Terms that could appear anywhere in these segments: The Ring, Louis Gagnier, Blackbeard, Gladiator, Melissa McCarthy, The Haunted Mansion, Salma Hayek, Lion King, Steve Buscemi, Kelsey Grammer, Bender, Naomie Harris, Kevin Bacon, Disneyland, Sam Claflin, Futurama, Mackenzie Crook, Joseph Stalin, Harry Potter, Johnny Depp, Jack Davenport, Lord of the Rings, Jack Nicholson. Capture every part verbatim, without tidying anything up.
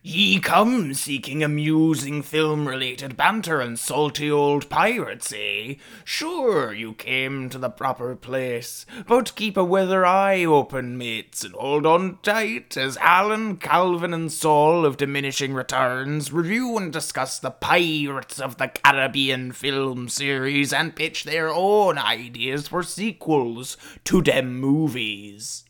Ye come seeking amusing film-related banter and salty old pirates, eh? Sure, you came to the proper place, but keep a weather eye open, mates, and hold on tight as Alan, Calvin, and Saul of Diminishing Returns review and discuss the Pirates of the Caribbean film series and pitch their own ideas for sequels to them movies.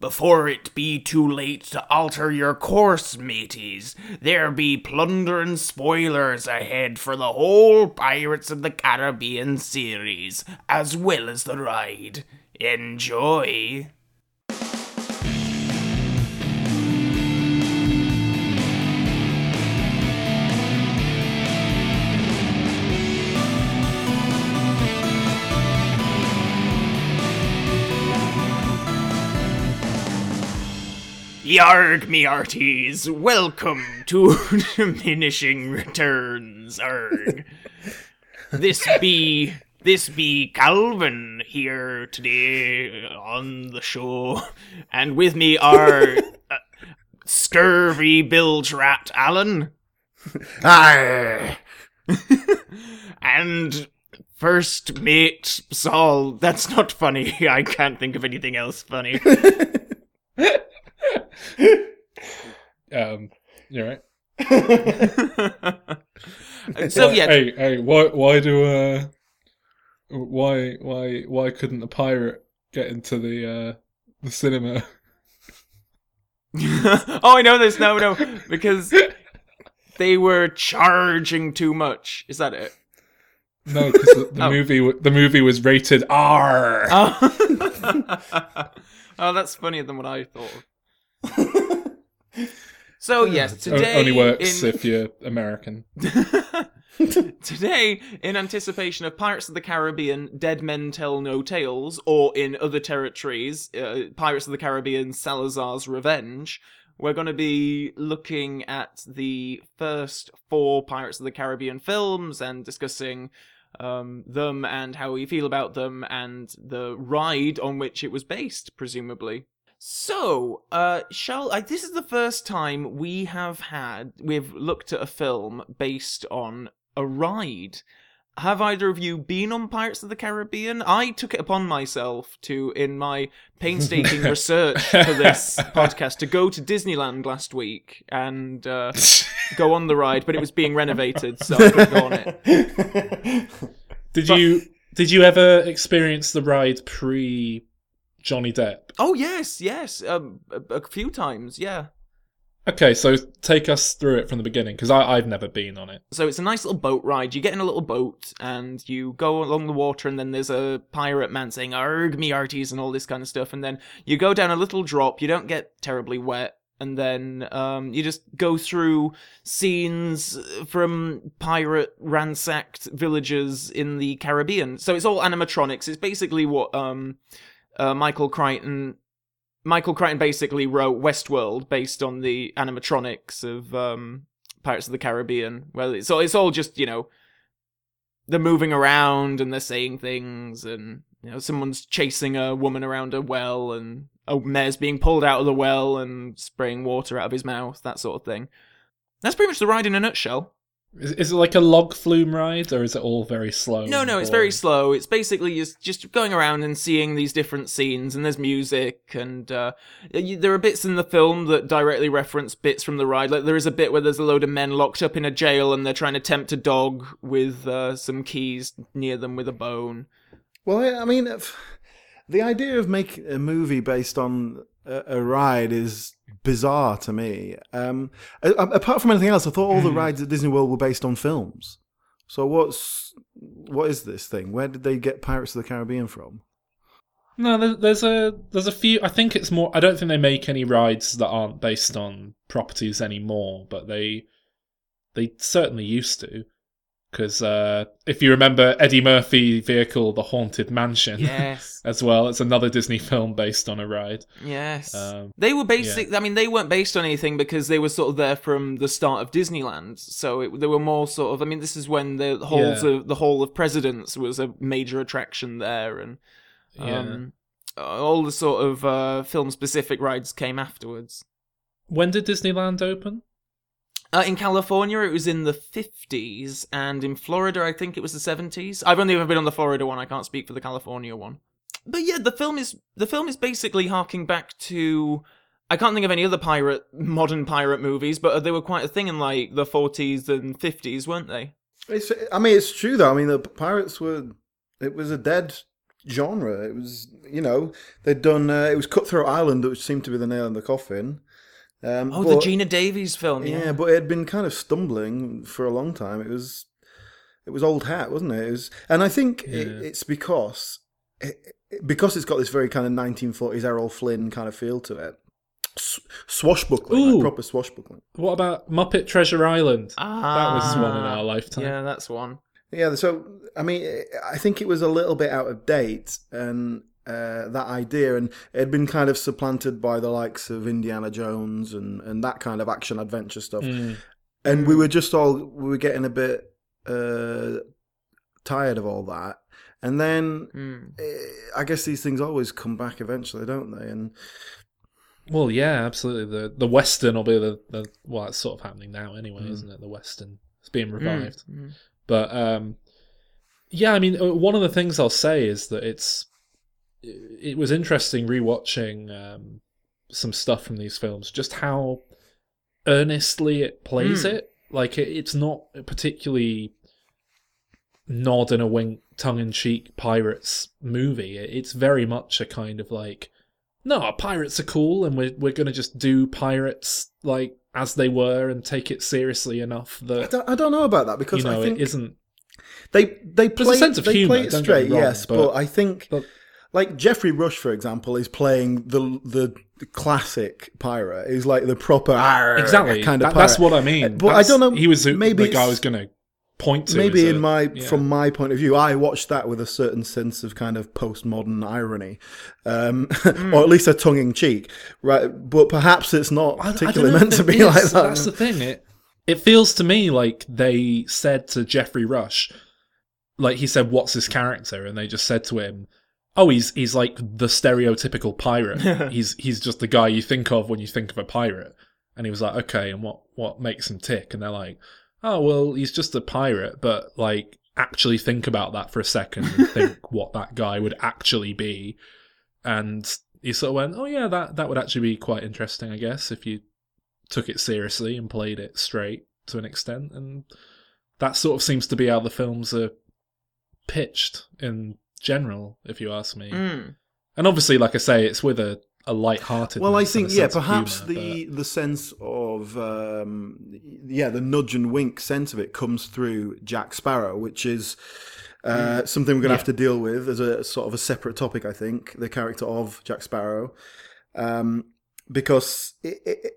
Before it be too late to alter your course, mateys, there be plunder and spoilers ahead for the whole Pirates of the Caribbean series, as well as the ride. Enjoy! Yarg, me arties, welcome to Diminishing Returns, arg. This be, this be Calvin here today on the show, and with me are uh, Scurvy Bilge Rat Alan. Aye. And First Mate Saul. That's not funny, I can't think of anything else funny. um, you're right. So yeah, hey, hey, why, why do, uh, why, why, why couldn't the pirate get into the, uh, the cinema? Oh, I know this. No, no, because they were charging too much. Is that it? No, because the, the oh. movie, the movie was rated R. Oh. Oh, that's funnier than what I thought. So, yes, today... O- only works in... if you're American. Today, in anticipation of Pirates of the Caribbean, Dead Men Tell No Tales, or in other territories, uh, Pirates of the Caribbean, Salazar's Revenge, we're going to be looking at the first four Pirates of the Caribbean films and discussing... Um, them and how we feel about them and the ride on which it was based, presumably. So, uh, shall I, this is the first time we have had, we've looked at a film based on a ride. Have either of you been on Pirates of the Caribbean? I took it upon myself to, in my painstaking research for this podcast, to go to Disneyland last week and uh, go on the ride, but it was being renovated, so I couldn't go on it. Did but, you did you ever experience the ride pre Johnny Depp? Oh yes, yes, um, a, a few times, yeah. Okay, so take us through it from the beginning, because I've never been on it. So it's a nice little boat ride. You get in a little boat, and you go along the water, and then there's a pirate man saying, "Arg, me arties," and all this kind of stuff, and then you go down a little drop, you don't get terribly wet, and then um, you just go through scenes from pirate-ransacked villages in the Caribbean. So it's all animatronics. It's basically what um, uh, Michael Crichton... Michael Crichton basically wrote Westworld based on the animatronics of um, Pirates of the Caribbean. Well, it's all, it's all just, you know, they're moving around and they're saying things and, you know, someone's chasing a woman around a well and a mare's being pulled out of the well and spraying water out of his mouth, that sort of thing. That's pretty much the ride in a nutshell. Is, is it like a log flume ride, or is it all very slow? No, no, it's very slow. It's basically just, just going around and seeing these different scenes, and there's music, and uh, you, there are bits in the film that directly reference bits from the ride. Like there is a bit where there's a load of men locked up in a jail, and they're trying to tempt a dog with uh, some keys near them with a bone. Well, I mean, the idea of making a movie based on a ride is bizarre to me. Um, apart from anything else, I thought all the rides at Disney World were based on films. So what's what is this thing? Where did they get Pirates of the Caribbean from? No, there's a there's a few. I think it's more. I don't think they make any rides that aren't based on properties anymore. But they they certainly used to. Because uh, if you remember Eddie Murphy's vehicle, The Haunted Mansion, yes. As well, it's another Disney film based on a ride. Yes. Um, they were basically, yeah. I mean, they weren't based on anything because they were sort of there from the start of Disneyland. So it, they were more sort of, I mean, this is when the, halls yeah. of, the Hall of Presidents was a major attraction there. And um, yeah. all the sort of uh, film-specific rides came afterwards. When did Disneyland open? Uh, in California, it was in the fifties, and in Florida, I think it was the seventies. I've only ever been on the Florida one. I can't speak for the California one. But yeah, the film is the film is basically harking back to. I can't think of any other pirate modern pirate movies, but they were quite a thing in like the forties and fifties, weren't they? It's, I mean, it's true though. I mean, the pirates were. It was a dead genre. It was, you know, they'd done. Uh, it was Cutthroat Island, which seemed to be the nail in the coffin. Um, oh, but, the Gina Davies film, yeah. Yeah, but it had been kind of stumbling for a long time. It was, it was old hat, wasn't it? It was, and I think yeah. it, it's because, it, because it's got this very kind of nineteen forties Errol Flynn kind of feel to it, S- swashbuckling, Ooh. like proper swashbuckling. What about Muppet Treasure Island? Ah, that was one in our lifetime. Yeah, that's one. Yeah, so I mean, I think it was a little bit out of date and. Uh, that idea, and it had been kind of supplanted by the likes of Indiana Jones and, and that kind of action adventure stuff. Mm. And we were just all we were getting a bit uh, tired of all that. And then mm. it, I guess these things always come back eventually, don't they? And well, yeah, absolutely. The the Western will be the, the well, it's sort of happening now anyway, mm. isn't it? The Western is being revived, mm. but um, yeah, I mean, one of the things I'll say is that it's. It was interesting rewatching um, some stuff from these films, just how earnestly it plays mm. it. Like, it, it's not particularly nod and a wink, tongue-in-cheek pirates movie. It, it's very much a kind of like, no, pirates are cool, and we're, we're going to just do pirates like as they were and take it seriously enough that... I don't, I don't know about that, because you know, I think... It isn't... They, they play, There's a sense of they humour, play it straight, wrong, yes, but, but I think... But, like Geoffrey Rush, for example, is playing the the classic pirate. He's like the proper exactly kind of that, pirate. That's what I mean. But that's, I don't know. He was maybe the guy I was going to point to. Maybe in a, my yeah. from my point of view, I watched that with a certain sense of kind of postmodern irony, um, mm. or at least a tongue in cheek, right? But perhaps it's not particularly I, I meant to be is. like that. That's the thing. It it feels to me like they said to Geoffrey Rush, like he said, "What's his character?" and they just said to him. Oh, he's he's like the stereotypical pirate. he's he's just the guy you think of when you think of a pirate. And he was like, okay, and what, what makes him tick? And they're like, oh, well, he's just a pirate, but like actually think about that for a second and think what that guy would actually be. And he sort of went, oh yeah, that, that would actually be quite interesting, I guess, if you took it seriously and played it straight to an extent. And that sort of seems to be how the films are pitched in... general, if you ask me. Mm. And obviously, like I say, it's with a, a light-heartedness. Well, I think, yeah, perhaps humor, the, but... the sense of, um, yeah, the nudge and wink sense of it comes through Jack Sparrow, which is uh, mm. something we're going to yeah. have to deal with as a sort of a separate topic, I think, the character of Jack Sparrow. Um, because it, it,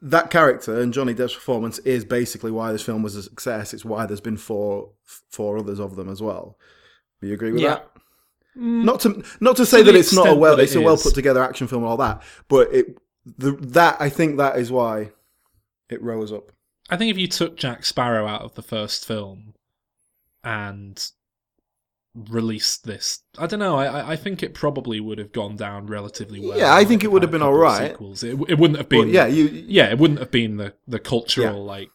that character and Johnny Depp's performance is basically why this film was a success. It's why there's been four four others of them as well. Do you agree with yeah. that? Not to not to say to that it's not a well it it's is. a well put together action film and all that, but it the, that I think that is why it rose up. I think if you took Jack Sparrow out of the first film and released this, I don't know. I I think it probably would have gone down relatively well. Yeah, I think it would have been all right. Sequels. It it wouldn't have been. But yeah, you. Yeah, it wouldn't have been the the cultural yeah. like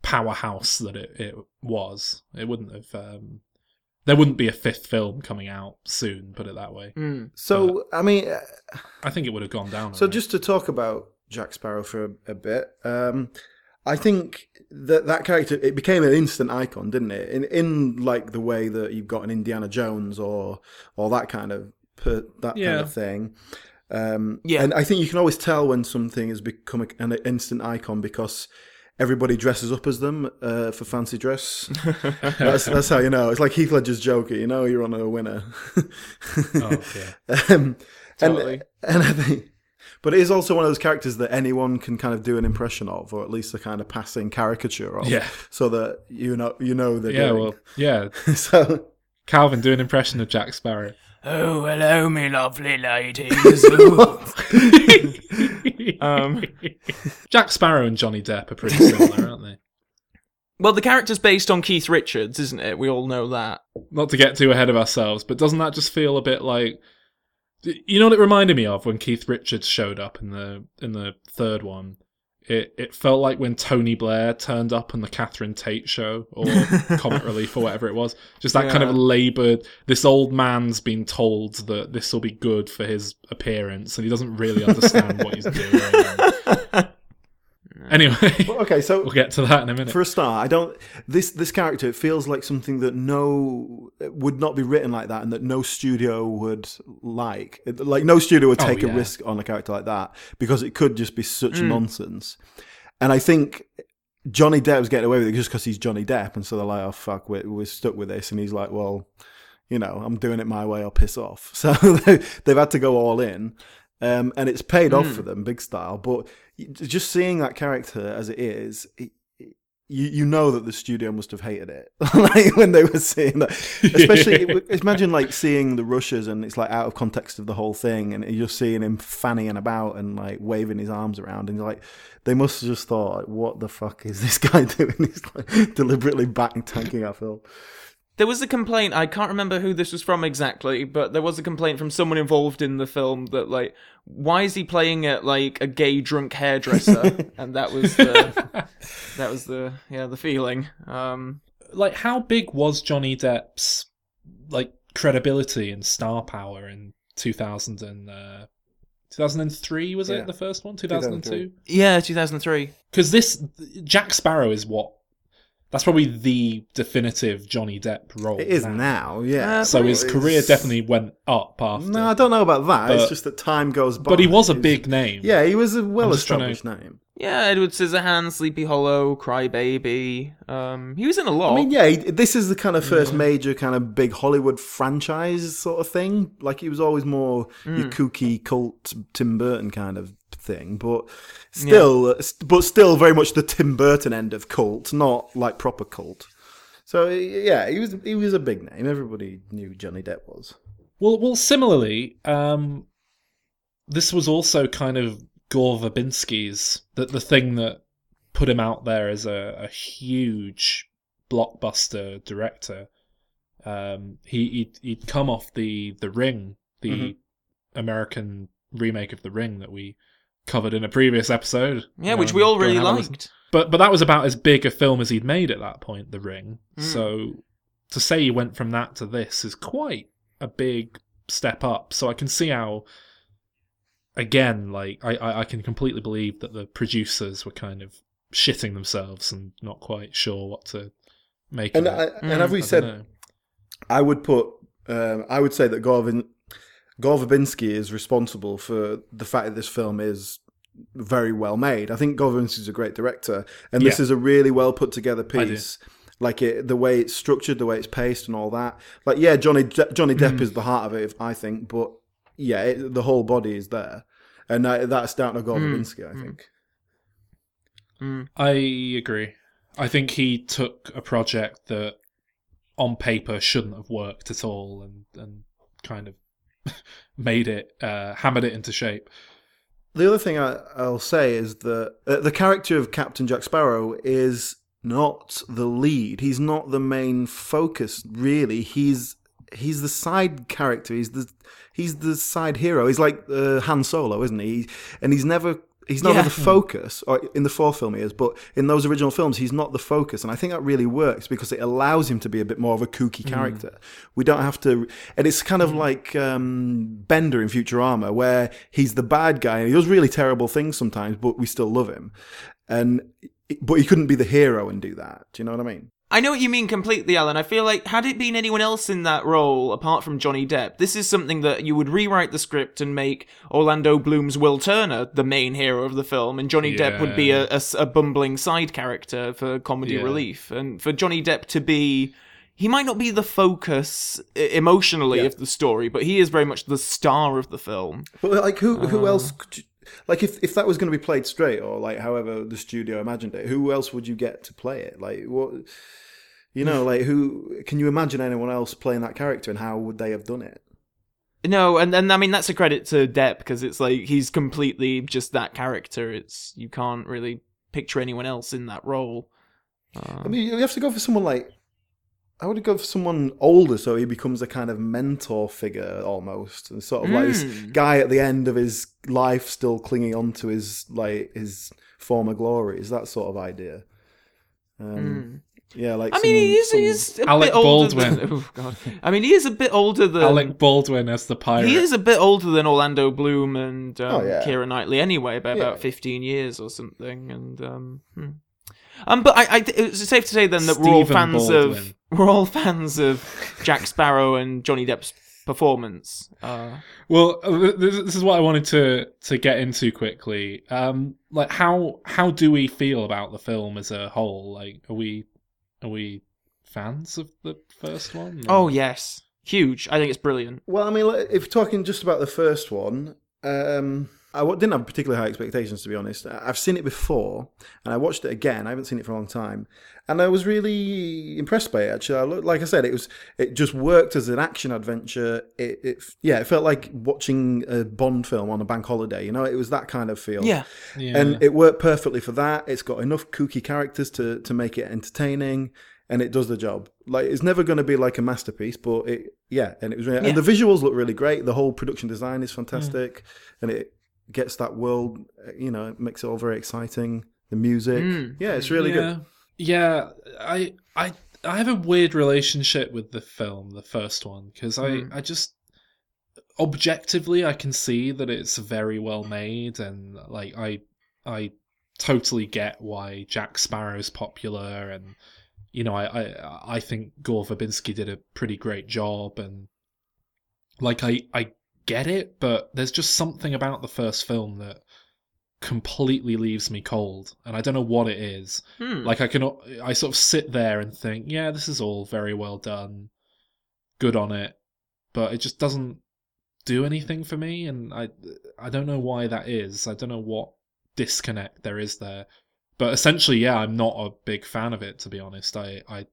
powerhouse that it it was. It wouldn't have. Um, There wouldn't be a fifth film coming out soon, put it that way. Mm. So, but I mean... Uh, I think it would have gone down. So, just to talk about Jack Sparrow for a, a bit, um, I think that that character, it became an instant icon, didn't it? In, in like, the way that you've got an Indiana Jones or or that kind of per, that yeah. kind of thing. Um, yeah. And I think you can always tell when something has become a, an instant icon because... Everybody dresses up as them uh, for fancy dress. That's, that's how you know. It's like Heath Ledger's Joker. You know, you're on a winner. oh, yeah. um, totally. And, and I think, but it is also one of those characters that anyone can kind of do an impression of, or at least a kind of passing caricature of. Yeah. So that you know, you know they're yeah, doing. Well, yeah. So Calvin, do an impression of Jack Sparrow. Oh, hello, me lovely ladies. um, Jack Sparrow and Johnny Depp are pretty similar, aren't they? Well, the character's based on Keith Richards, isn't it? We all know that. Not to get too ahead of ourselves, but doesn't that just feel a bit like... You know what it reminded me of when Keith Richards showed up in the in the third one? It it felt like when Tony Blair turned up on the Catherine Tate show or Comic Relief or whatever it was. Just that yeah. kind of laboured, this old man's been told that this will be good for his appearance and he doesn't really understand what he's doing. Anyway, well, okay, so we'll get to that in a minute. For a start, I don't. This this character, it feels like something that no would not be written like that, and that no studio would like. Like no studio would take oh, yeah. a risk on a character like that because it could just be such mm. nonsense. And I think Johnny Depp's getting away with it just because he's Johnny Depp, and so they're like, "Oh fuck, we're, we're stuck with this," and he's like, "Well, you know, I'm doing it my way. I'll piss off." So they've had to go all in. Um, and it's paid off mm. for them, big style. But just seeing that character as it is, it, it, you you know that the studio must have hated it, like when they were seeing that. Especially, it, imagine like seeing the rushes, and it's like out of context of the whole thing, and you're seeing him fannying about and like waving his arms around, and you're like, they must have just thought, like, what the fuck is this guy doing? He's like deliberately back tanking our film. There was a complaint, I can't remember who this was from exactly, but there was a complaint from someone involved in the film that, like, why is he playing at, like, a gay drunk hairdresser? And that was the, that was the, yeah, the feeling. Um, like, how big was Johnny Depp's, like, credibility and star power in two thousand and, uh, two thousand three, was yeah. it, the first one? two thousand two? Yeah, two thousand three. Because this, Jack Sparrow is what? That's probably the definitive Johnny Depp role. It is now, now yeah. So his it's... career definitely went up after. No, I don't know about that. But, it's just that time goes by. But he was a big name. Yeah, he was a well-established to... name. Yeah, Edward Scissorhands, Sleepy Hollow, Crybaby. Um, he was in a lot. I mean, yeah, he, this is the kind of first yeah. major kind of big Hollywood franchise sort of thing. Like, he was always more mm. your kooky cult Tim Burton kind of thing, but still yeah. but still very much the Tim Burton end of cult, not like proper cult. So yeah, he was he was a big name. Everybody knew Johnny Depp was. Well, well, similarly, um, this was also kind of Gore Verbinski's, that the thing that put him out there as a, a huge blockbuster director. Um, he he'd, he'd come off the the Ring, the mm-hmm. American remake of The Ring that we covered in a previous episode. Yeah, which um, we all really liked. But but that was about as big a film as he'd made at that point, The Ring. Mm. So to say he went from that to this is quite a big step up. So I can see how, again, like I, I, I can completely believe that the producers were kind of shitting themselves and not quite sure what to make and of I, it. And mm, have we I said, I would put, um, I would say that Garvin... Gore Verbinski is responsible for the fact that this film is very well made. I think Gore Verbinski is a great director, and yeah. this is a really well put together piece. Like it, the way it's structured, the way it's paced, and all that. Like, yeah, Johnny De- Johnny Depp mm. is the heart of it, I think. But yeah, it, the whole body is there, and that, that's down to Gore mm. Verbinski, I think. Mm. I agree. I think he took a project that, on paper, shouldn't have worked at all, and and kind of. made it, uh, hammered it into shape. The other thing I, I'll say is that uh, the character of Captain Jack Sparrow is not the lead. He's not the main focus, really. He's he's the side character. He's the he's the side hero. He's like uh, Han Solo, isn't he? he? And he's never he's not yeah. the focus. Or in the fourth film, he is, but in those original films, he's not the focus. And I think that really works because it allows him to be a bit more of a kooky character. Mm. We don't have to, and it's kind of mm. like um, Bender in Futurama, where he's the bad guy and he does really terrible things sometimes, but we still love him. And but he couldn't be the hero and do that. Do you know what I mean? I know what you mean completely, Alan. I feel like, had it been anyone else in that role, apart from Johnny Depp, this is something that you would rewrite the script and make Orlando Bloom's Will Turner the main hero of the film, and Johnny yeah. Depp would be a, a, a bumbling side character for comedy yeah. relief. And for Johnny Depp to be... He might not be the focus emotionally yeah. of the story, but he is very much the star of the film. But, like, who, uh. who else... Could you... Like, if, if that was going to be played straight, or like however the studio imagined it, who else would you get to play it? Like, what, you know, like who, can you imagine anyone else playing that character, and how would they have done it? No, and, and I mean, that's a credit to Depp, because it's like, he's completely just that character. It's, you can't really picture anyone else in that role. Uh, I mean, you have to go for someone like, I would go for someone older, so he becomes a kind of mentor figure almost, and sort of mm. like this guy at the end of his life, still clinging on to his like his former glories, that sort of idea. Um, mm. Yeah, like I some, mean, he is, some... he's a Alec bit Baldwin. Older than... oh, God. I mean, he is a bit older than Alec Baldwin as the pirate. He is a bit older than Orlando Bloom and um, oh, yeah. Keira Knightley, anyway, by yeah. about fifteen years or something. And um, hmm. um but I, I, it's safe to say then that Stephen we're all fans Baldwin. of we're all fans of Jack Sparrow and Johnny Depp's performance. Uh, well, this is what I wanted to to get into quickly. Um, like how how do we feel about the film as a whole? Like, are we are we fans of the first one? Or? Oh yes, huge. I think it's brilliant. Well, I mean, if you're talking just about the first one, um, I didn't have particularly high expectations, to be honest. I've seen it before, and I watched it again. I haven't seen it for a long time, and I was really impressed by it. Actually, I looked, like I said, it was it just worked as an action adventure. It, it yeah, it felt like watching a Bond film on a bank holiday. You know, it was that kind of feel. Yeah, yeah. And it worked perfectly for that. It's got enough kooky characters to to make it entertaining, and it does the job. Like, it's never going to be like a masterpiece, but it yeah, and it was really, yeah. and the visuals look really great. The whole production design is fantastic, yeah. and it. gets that world, you know, makes it all very exciting. The music, mm. yeah, it's really yeah. good. Yeah, I, I, I have a weird relationship with the film, the first one, because mm. I, I just objectively, I can see that it's very well made, and like I, I totally get why Jack Sparrow's popular, and you know, I, I, I think Gore Verbinski did a pretty great job, and like I, I. get it, but there's just something about the first film that completely leaves me cold, and I don't know what it is. Hmm. Like I can, I sort of sit there and think, yeah, this is all very well done, good on it, but it just doesn't do anything for me, and I, I don't know why that is. I don't know what disconnect there is there, but essentially, yeah, I'm not a big fan of it, to be honest. I, I,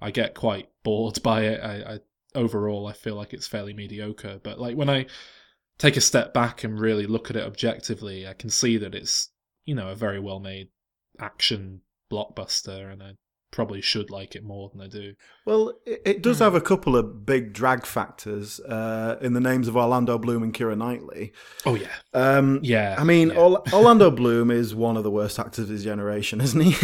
I get quite bored by it. I. I Overall, I feel like it's fairly mediocre, but like when I take a step back and really look at it objectively, I can see that it's, you know, a very well-made action blockbuster, and I probably should like it more than I do. Well, it, it does mm. have a couple of big drag factors uh, in the names of Orlando Bloom and Keira Knightley. Oh yeah, um, yeah. I mean, yeah. Or- Orlando Bloom is one of the worst actors of his generation, isn't he?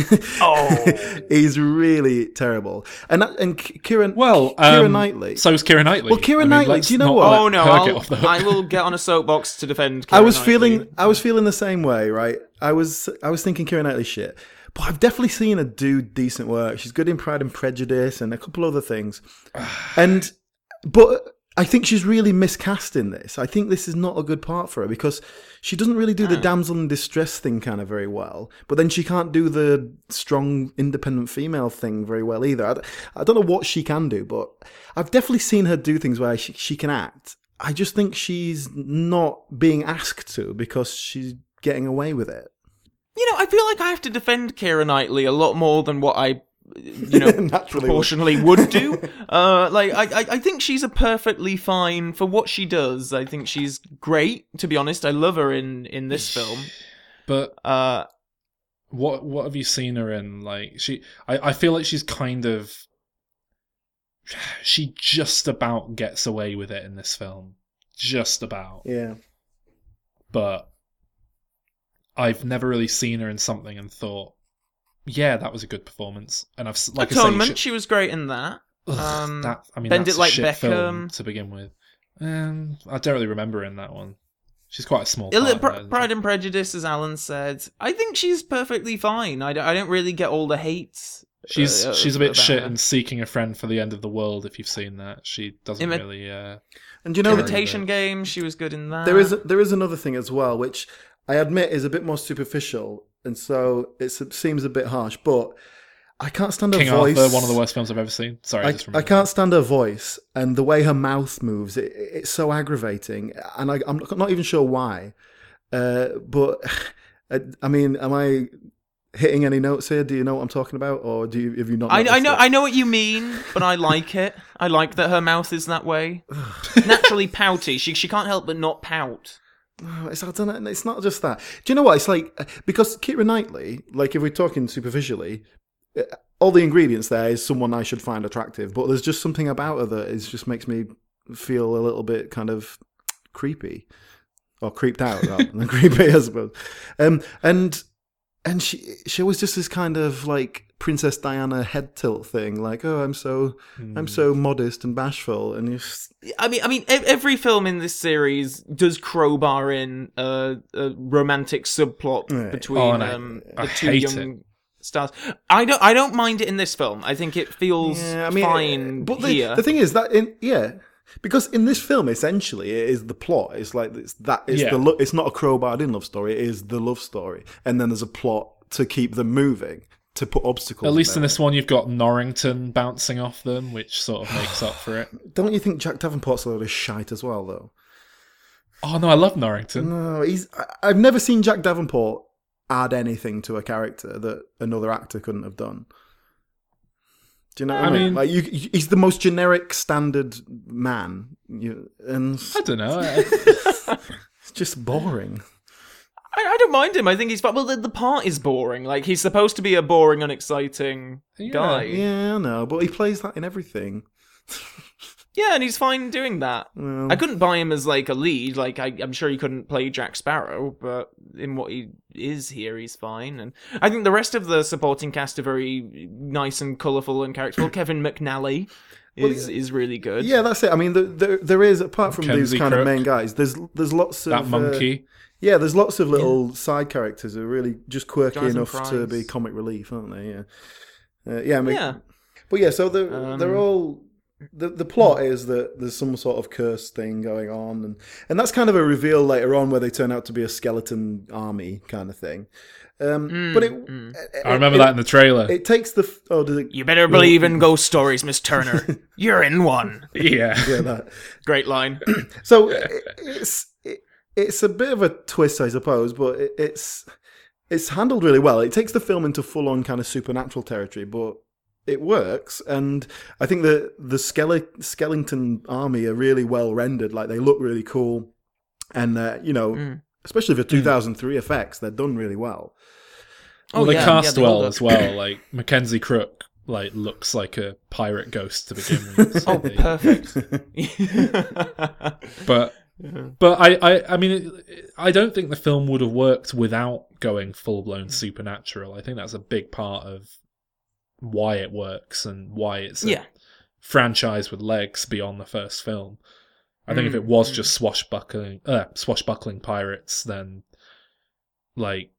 Oh, he's really terrible. And and Keira well, Keira um, Knightley. So is Keira Knightley. Well, Keira I mean, Knightley. Do you know what? Oh no, I'll, I will get on a soapbox to defend. Keira I was Knightley. feeling, I was feeling the same way, right? I was, I was thinking Keira Knightley shit. But I've definitely seen her do decent work. She's good in Pride and Prejudice and a couple other things. And, but I think she's really miscast in this. I think this is not a good part for her because she doesn't really do oh. the damsel in distress thing kind of very well. But then she can't do the strong, independent female thing very well either. I, I don't know what she can do, but I've definitely seen her do things where she, she can act. I just think she's not being asked to because she's getting away with it. You know, I feel like I have to defend Keira Knightley a lot more than what I, you know, proportionally would, would do. Uh, like, I, I think she's a perfectly fine for what she does. I think she's great, to be honest. I love her in, in this film. But uh, what what have you seen her in? Like, she, I, I feel like she's kind of, she just about gets away with it in this film, just about. Yeah. But I've never really seen her in something and thought, yeah, that was a good performance. And I've like Atonement, I say, she, she was great in that. Ugh, um, that I mean, Bend that's It Like a shit Beckham film to begin with. Um, I don't really remember her in that one. She's quite a small. Ill- part, Pride and Prejudice, as Alan said, I think she's perfectly fine. I don't, I don't really get all the hate. She's uh, she's a bit shit her. in Seeking a Friend for the End of the World. If you've seen that, she doesn't Imi- really. Uh, and you know, Imitation Game, she was good in that. There is there is another thing as well, which I admit is a bit more superficial, and so it's, it seems a bit harsh, but I can't stand her King voice. King Arthur, one of the worst films I've ever seen. Sorry, I, I, just I can't stand her voice, and the way her mouth moves, it, it's so aggravating, and I, I'm not even sure why. Uh, but, I, I mean, am I hitting any notes here? Do you know what I'm talking about, or do you, have you not I, I know, it? I know what you mean, but I like it. I like that her mouth is that way. Naturally pouty. She she can't help but not pout. It's, I don't know, it's not just that. Do you know what? It's like, because Keira Knightley, like if we're talking superficially, all the ingredients there is someone I should find attractive, but there's just something about her that is, just makes me feel a little bit kind of creepy, or creeped out rather than creepy, I suppose. Um, and And she she always does this kind of like Princess Diana head tilt thing, like, oh, I'm so mm. I'm so modest and bashful. And if I mean, I mean, every film in this series does crowbar in a, a romantic subplot right. between oh, um, I, I the two young. It. Stars. I don't. I don't mind it in this film. I think it feels yeah, I mean, fine. But the, here. the thing is that in yeah, because in this film essentially it is the plot. It's like it's that. It's yeah. the. Lo- it's not a crowbarred in love story. It is the love story, and then there's a plot to keep them moving, to put obstacles. At least in this one, you've got Norrington bouncing off them, which sort of makes up for it. Don't you think Jack Davenport's a load of shite as well, though? Oh no, I love Norrington. No, he's. I, I've never seen Jack Davenport add anything to a character that another actor couldn't have done. Do you know what I mean? mean? Like, you, you, he's the most generic standard man. You, and I don't know. It's just boring. I, I don't mind him. I think he's... Well, the, the part is boring. Like, he's supposed to be a boring, unexciting yeah, guy. Yeah, I know. But he plays that in everything. Yeah, and he's fine doing that. Well, I couldn't buy him as, like, a lead. Like, I, I'm sure he couldn't play Jack Sparrow, but in what he is here, he's fine. And I think the rest of the supporting cast are very nice and colourful and characterful. Kevin McNally is well, is really good. Yeah, that's it. I mean, the, the, there is, apart from Mackenzie these kind Crook. of main guys, there's there's lots of... That monkey. Uh, yeah, there's lots of little yeah. side characters who are really just quirky Jonathan enough Price. to be comic relief, aren't they? Yeah, uh, yeah, I mean, yeah. But yeah, so they're, um, they're all... The the plot is that there's some sort of curse thing going on, and, and that's kind of a reveal later on where they turn out to be a skeleton army kind of thing. Um, mm, but it, mm. it, I remember it, that in the trailer. It takes the oh, does it, you better believe in ghost stories, Miss Turner. You're in one. Yeah, yeah, that great line. So it, it's it, it's a bit of a twist, I suppose, but it, it's it's handled really well. It takes the film into full on kind of supernatural territory, but it works, and I think the the skele- skeleton army are really well rendered. Like, they look really cool, and uh, you know, mm. especially for two thousand three mm. effects, they're done really well. Oh, well, they yeah, cast yeah, they well as well. Like Mackenzie Crook, like looks like a pirate ghost to begin with. Oh, perfect. but yeah. but I, I, I mean, it, it, I don't think the film would have worked without going full blown supernatural. I think that's a big part of why it works and why it's a yeah. franchise with legs beyond the first film. I think mm. if it was just swashbuckling uh, swashbuckling pirates, then like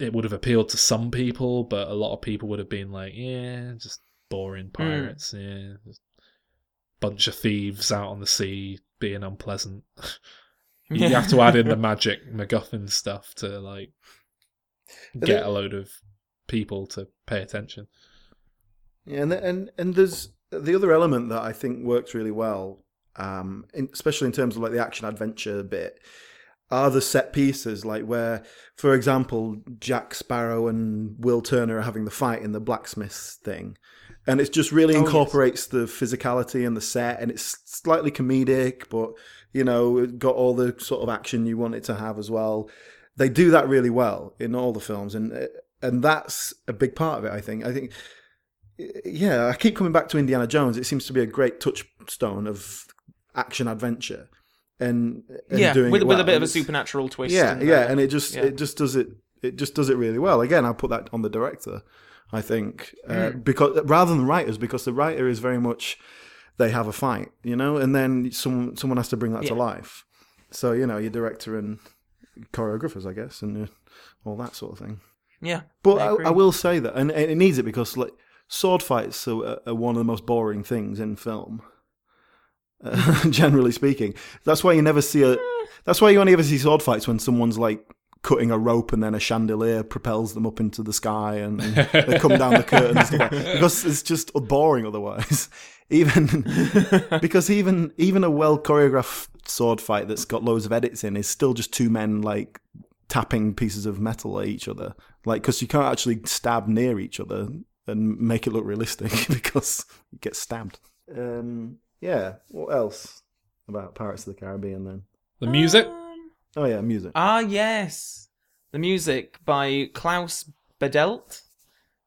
it would have appealed to some people, but a lot of people would have been like, yeah, just boring pirates, mm. yeah, just bunch of thieves out on the sea being unpleasant. You yeah. have to add in the magic MacGuffin stuff to like get a load of people to pay attention. Yeah, and and and there's the other element that I think works really well, um, in, especially in terms of like the action adventure bit, are the set pieces, like where, for example, Jack Sparrow and Will Turner are having the fight in the blacksmith's thing, and it just really incorporates oh, yes. the physicality and the set, and it's slightly comedic, but you know, it got all the sort of action you want it to have as well. They do that really well in all the films, and and that's a big part of it. I think. I think. Yeah, I keep coming back to Indiana Jones. It seems to be a great touchstone of action adventure, and, and yeah, doing with, it well. with a bit of a supernatural twist. Yeah, and, yeah, uh, and it just yeah. it just does it it just does it really well. Again, I'll put that on the director, I think, uh, mm. because rather than writers, because the writer is very much they have a fight, you know, and then someone someone has to bring that yeah. to life. So you know, your director and choreographers, I guess, and all that sort of thing. Yeah, but I, I, I will say that, and, and it needs it because like. Sword fights are, are one of the most boring things in film, uh, generally speaking. That's why you never see a. That's why you only ever see sword fights when someone's like cutting a rope and then a chandelier propels them up into the sky and, and they come down the curtain. And stuff like that. Because it's just boring otherwise. Even because even even a well choreographed sword fight that's got loads of edits in is still just two men like tapping pieces of metal at each other. Like because you can't actually stab near each other. And make it look realistic because you get stabbed. Um, yeah. What else about Pirates of the Caribbean then? The music. Um, oh yeah, music. Ah yes, the music by Klaus Badelt.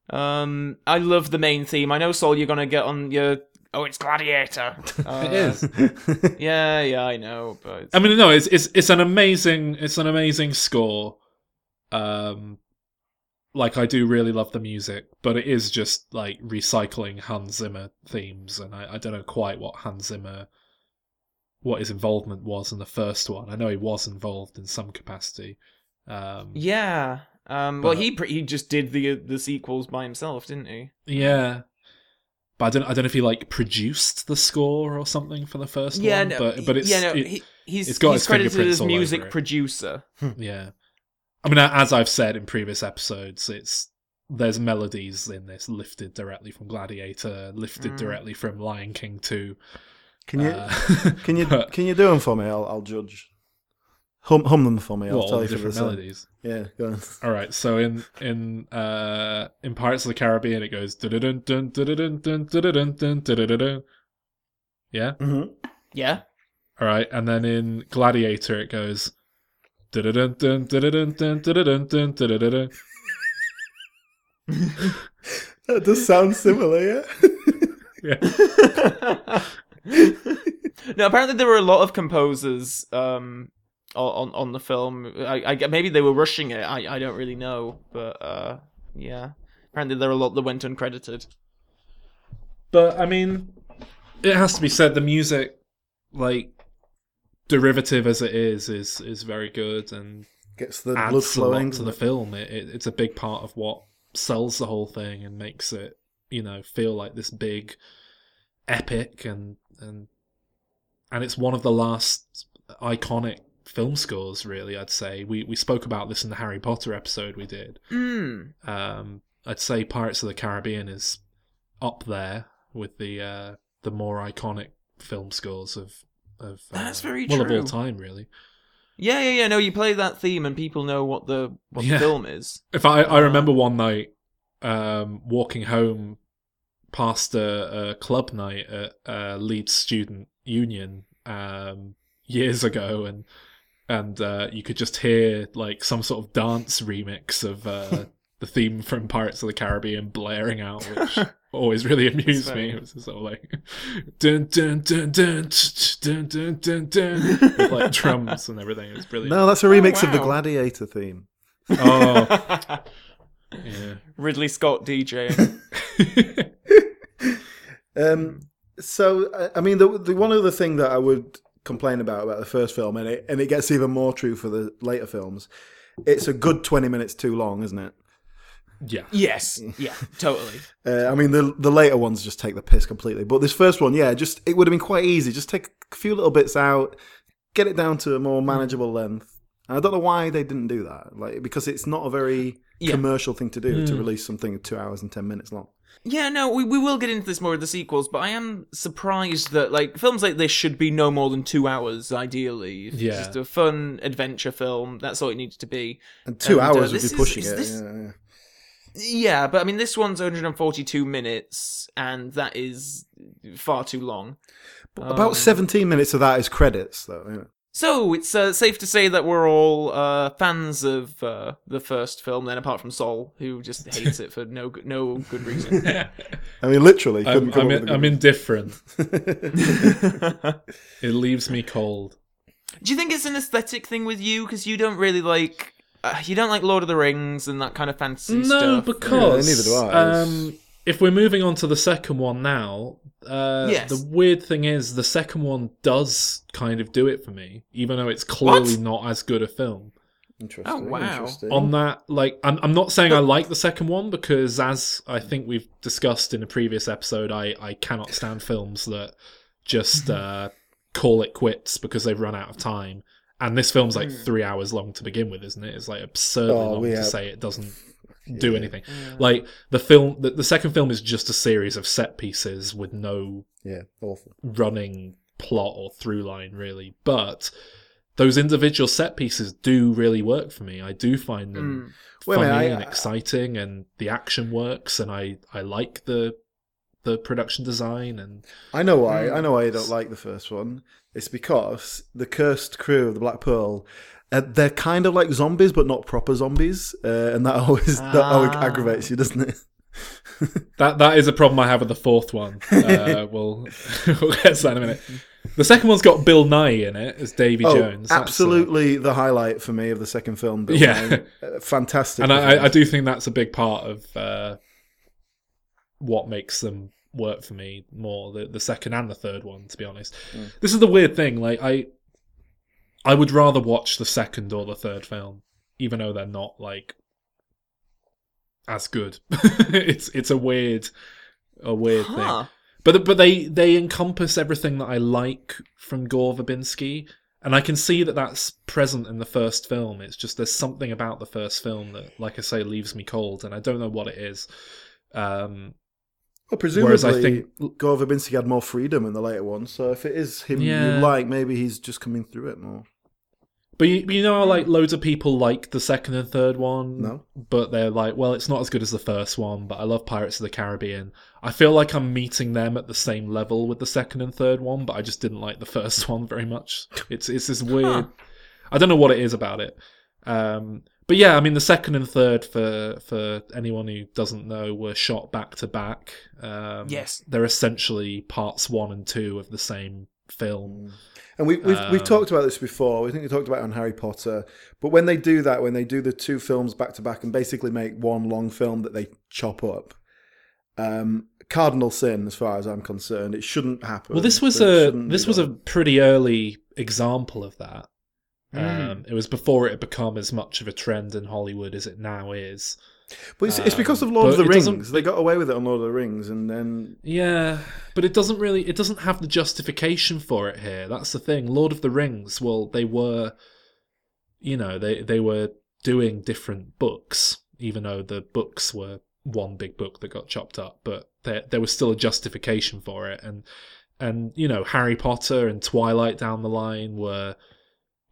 Um, I love the main theme. I know, Sol, you're gonna get on your. Oh, it's Gladiator. Uh, it is. yeah, yeah, I know. But it's... I mean, no, it's it's it's an amazing it's an amazing score. Um. like, I do really love the music, but it is just, like, recycling Hans Zimmer themes, and I, I don't know quite what Hans Zimmer, what his involvement was in the first one. I know he was involved in some capacity. Um, yeah. Um, but, well, he he just did the the sequels by himself, didn't he? Yeah. But I don't I don't know if he, like, produced the score or something for the first yeah, one. No, but but it's yeah, no, it, he, he's, it's got he's his credited as music producer. Yeah. I mean, as I've said in previous episodes, it's there's melodies in this lifted directly from Gladiator, lifted mm. directly from Lion King two. Can you uh, can you but, can you do them for me? I'll I'll judge. Hum hum them for me. I'll well, tell all you the different melodies. Yeah, go on. All right. So in in uh, in Pirates of the Caribbean, it goes dun dun dun dun dun dun dun. Yeah. Mm-hmm. Yeah. All right, and then in Gladiator, it goes. That does sound similar, yeah. yeah. Now, apparently, there were a lot of composers um, on on the film. I, I maybe they were rushing it. I, I don't really know, but uh, yeah. Apparently, there were a lot that went uncredited. But I mean, it has to be said. The music, like. Derivative as it is, is is very good and gets the adds blood flowing to the film. It, it it's a big part of what sells the whole thing and makes it, you know, feel like this big epic and and and it's one of the last iconic film scores. Really, I'd say we we spoke about this in the Harry Potter episode we did. Mm. Um, I'd say Pirates of the Caribbean is up there with the uh, the more iconic film scores of. Of, That's uh, very well true. Well, of all time, really. Yeah, yeah, yeah. No, you play that theme, and people know what the what yeah. the film is. If I, I remember one night, um, walking home past a, a club night at uh, Leeds Student Union um, years ago, and and uh, you could just hear like some sort of dance remix of uh, the theme from Pirates of the Caribbean blaring out, which. Always really amused so, me. It was sort of like dun dun dun dun dun dun dun dun with like drums and everything. It was brilliant. No, that's a remix oh, wow. of the Gladiator theme. Oh, yeah. Ridley Scott DJing. um. So I mean, the the one other thing that I would complain about about the first film, and it and it gets even more true for the later films, it's a good twenty minutes too long, isn't it? Yeah. Yes. Yeah. Totally. uh, I mean, the the later ones just take the piss completely, but this first one, yeah, just it would have been quite easy. Just take a few little bits out, get it down to a more manageable length. And I don't know why they didn't do that, like because it's not a very yeah. commercial thing to do mm. to release something two hours and ten minutes long. Yeah. No, we we will get into this more in the sequels, but I am surprised that like films like this should be no more than two hours ideally. It's yeah. just a fun adventure film. That's all it needs to be. And two and, hours uh, would be is, pushing it. This... Yeah, yeah. Yeah, but I mean, this one's one hundred forty-two minutes, and that is far too long. Um, About seventeen minutes of that is credits, though. Yeah. So it's uh, safe to say that we're all uh, fans of uh, the first film, then, apart from Sol, who just hates it for no no good reason. Yeah. I mean, literally. I'm, I'm, in, I'm indifferent. It leaves me cold. Do you think it's an aesthetic thing with you? Because you don't really like... Uh, you don't like Lord of the Rings and that kind of fantasy no, stuff. No, because yeah, neither do I. Um, if we're moving on to the second one now, uh, yes. the weird thing is the second one does kind of do it for me, even though it's clearly what? not as good a film. Interesting. Oh, wow. Interesting. On that, like, I'm, I'm not saying but... I like the second one because, as I think we've discussed in a previous episode, I, I cannot stand films that just uh, call it quits because they've run out of time. And this film's like mm. three hours long to begin with, isn't it? It's like absurdly oh, long to have... say it doesn't do yeah. anything. Yeah. Like the film, the, the second film is just a series of set pieces with no yeah, awful. running plot or through line, really. But those individual set pieces do really work for me. I do find them mm. funny well, I, and exciting, and the action works, and I, I like the the production design. And I know why. Mm. I know why you don't like the first one. It's because the cursed crew of the Black Pearl, uh, they're kind of like zombies, but not proper zombies, uh, and that always ah. that always aggravates you, doesn't it? that that is a problem I have with the fourth one. Uh, we'll we'll get to that in a minute. The second one's got Bill Nighy in it as Davy oh, Jones. That's absolutely a... the highlight for me of the second film. Bill yeah, Nighy. Fantastic. And I, I do think that's a big part of uh, what makes them work for me more, the, the second and the third one. To be honest, mm. this is the weird thing. Like I, I would rather watch the second or the third film, even though they're not like as good. it's it's a weird, a weird huh. thing. But but they, they encompass everything that I like from Gore Verbinski, and I can see that that's present in the first film. It's just there's something about the first film that, like I say, leaves me cold, and I don't know what it is. Um, well, presumably, I think Gore Verbinski had more freedom in the later one, so if it is him yeah. you like, maybe he's just coming through it more. But you, you know, like loads of people like the second and third one, no. but they're like, well, it's not as good as the first one, but I love Pirates of the Caribbean. I feel like I'm meeting them at the same level with the second and third one, but I just didn't like the first one very much. It's it's this weird... I don't know what it is about it. Um, but yeah, I mean, the second and third, for for anyone who doesn't know, were shot back to back. Um, yes. They're essentially parts one and two of the same film. And we, we've um, we've talked about this before. We think we talked about it on Harry Potter. But when they do that, when they do the two films back to back and basically make one long film that they chop up, um, cardinal sin, as far as I'm concerned. It shouldn't happen. Well, this was a this was a pretty early example of that. Mm. Um, it was before it had become as much of a trend in Hollywood as it now is. But it's, um, it's because of Lord of the Rings. They got away with it on Lord of the Rings, and then yeah, but it doesn't really. It doesn't have the justification for it here. That's the thing. Lord of the Rings. Well, they were, you know, they they were doing different books, even though the books were one big book that got chopped up. But there there was still a justification for it, and and you know, Harry Potter and Twilight down the line were.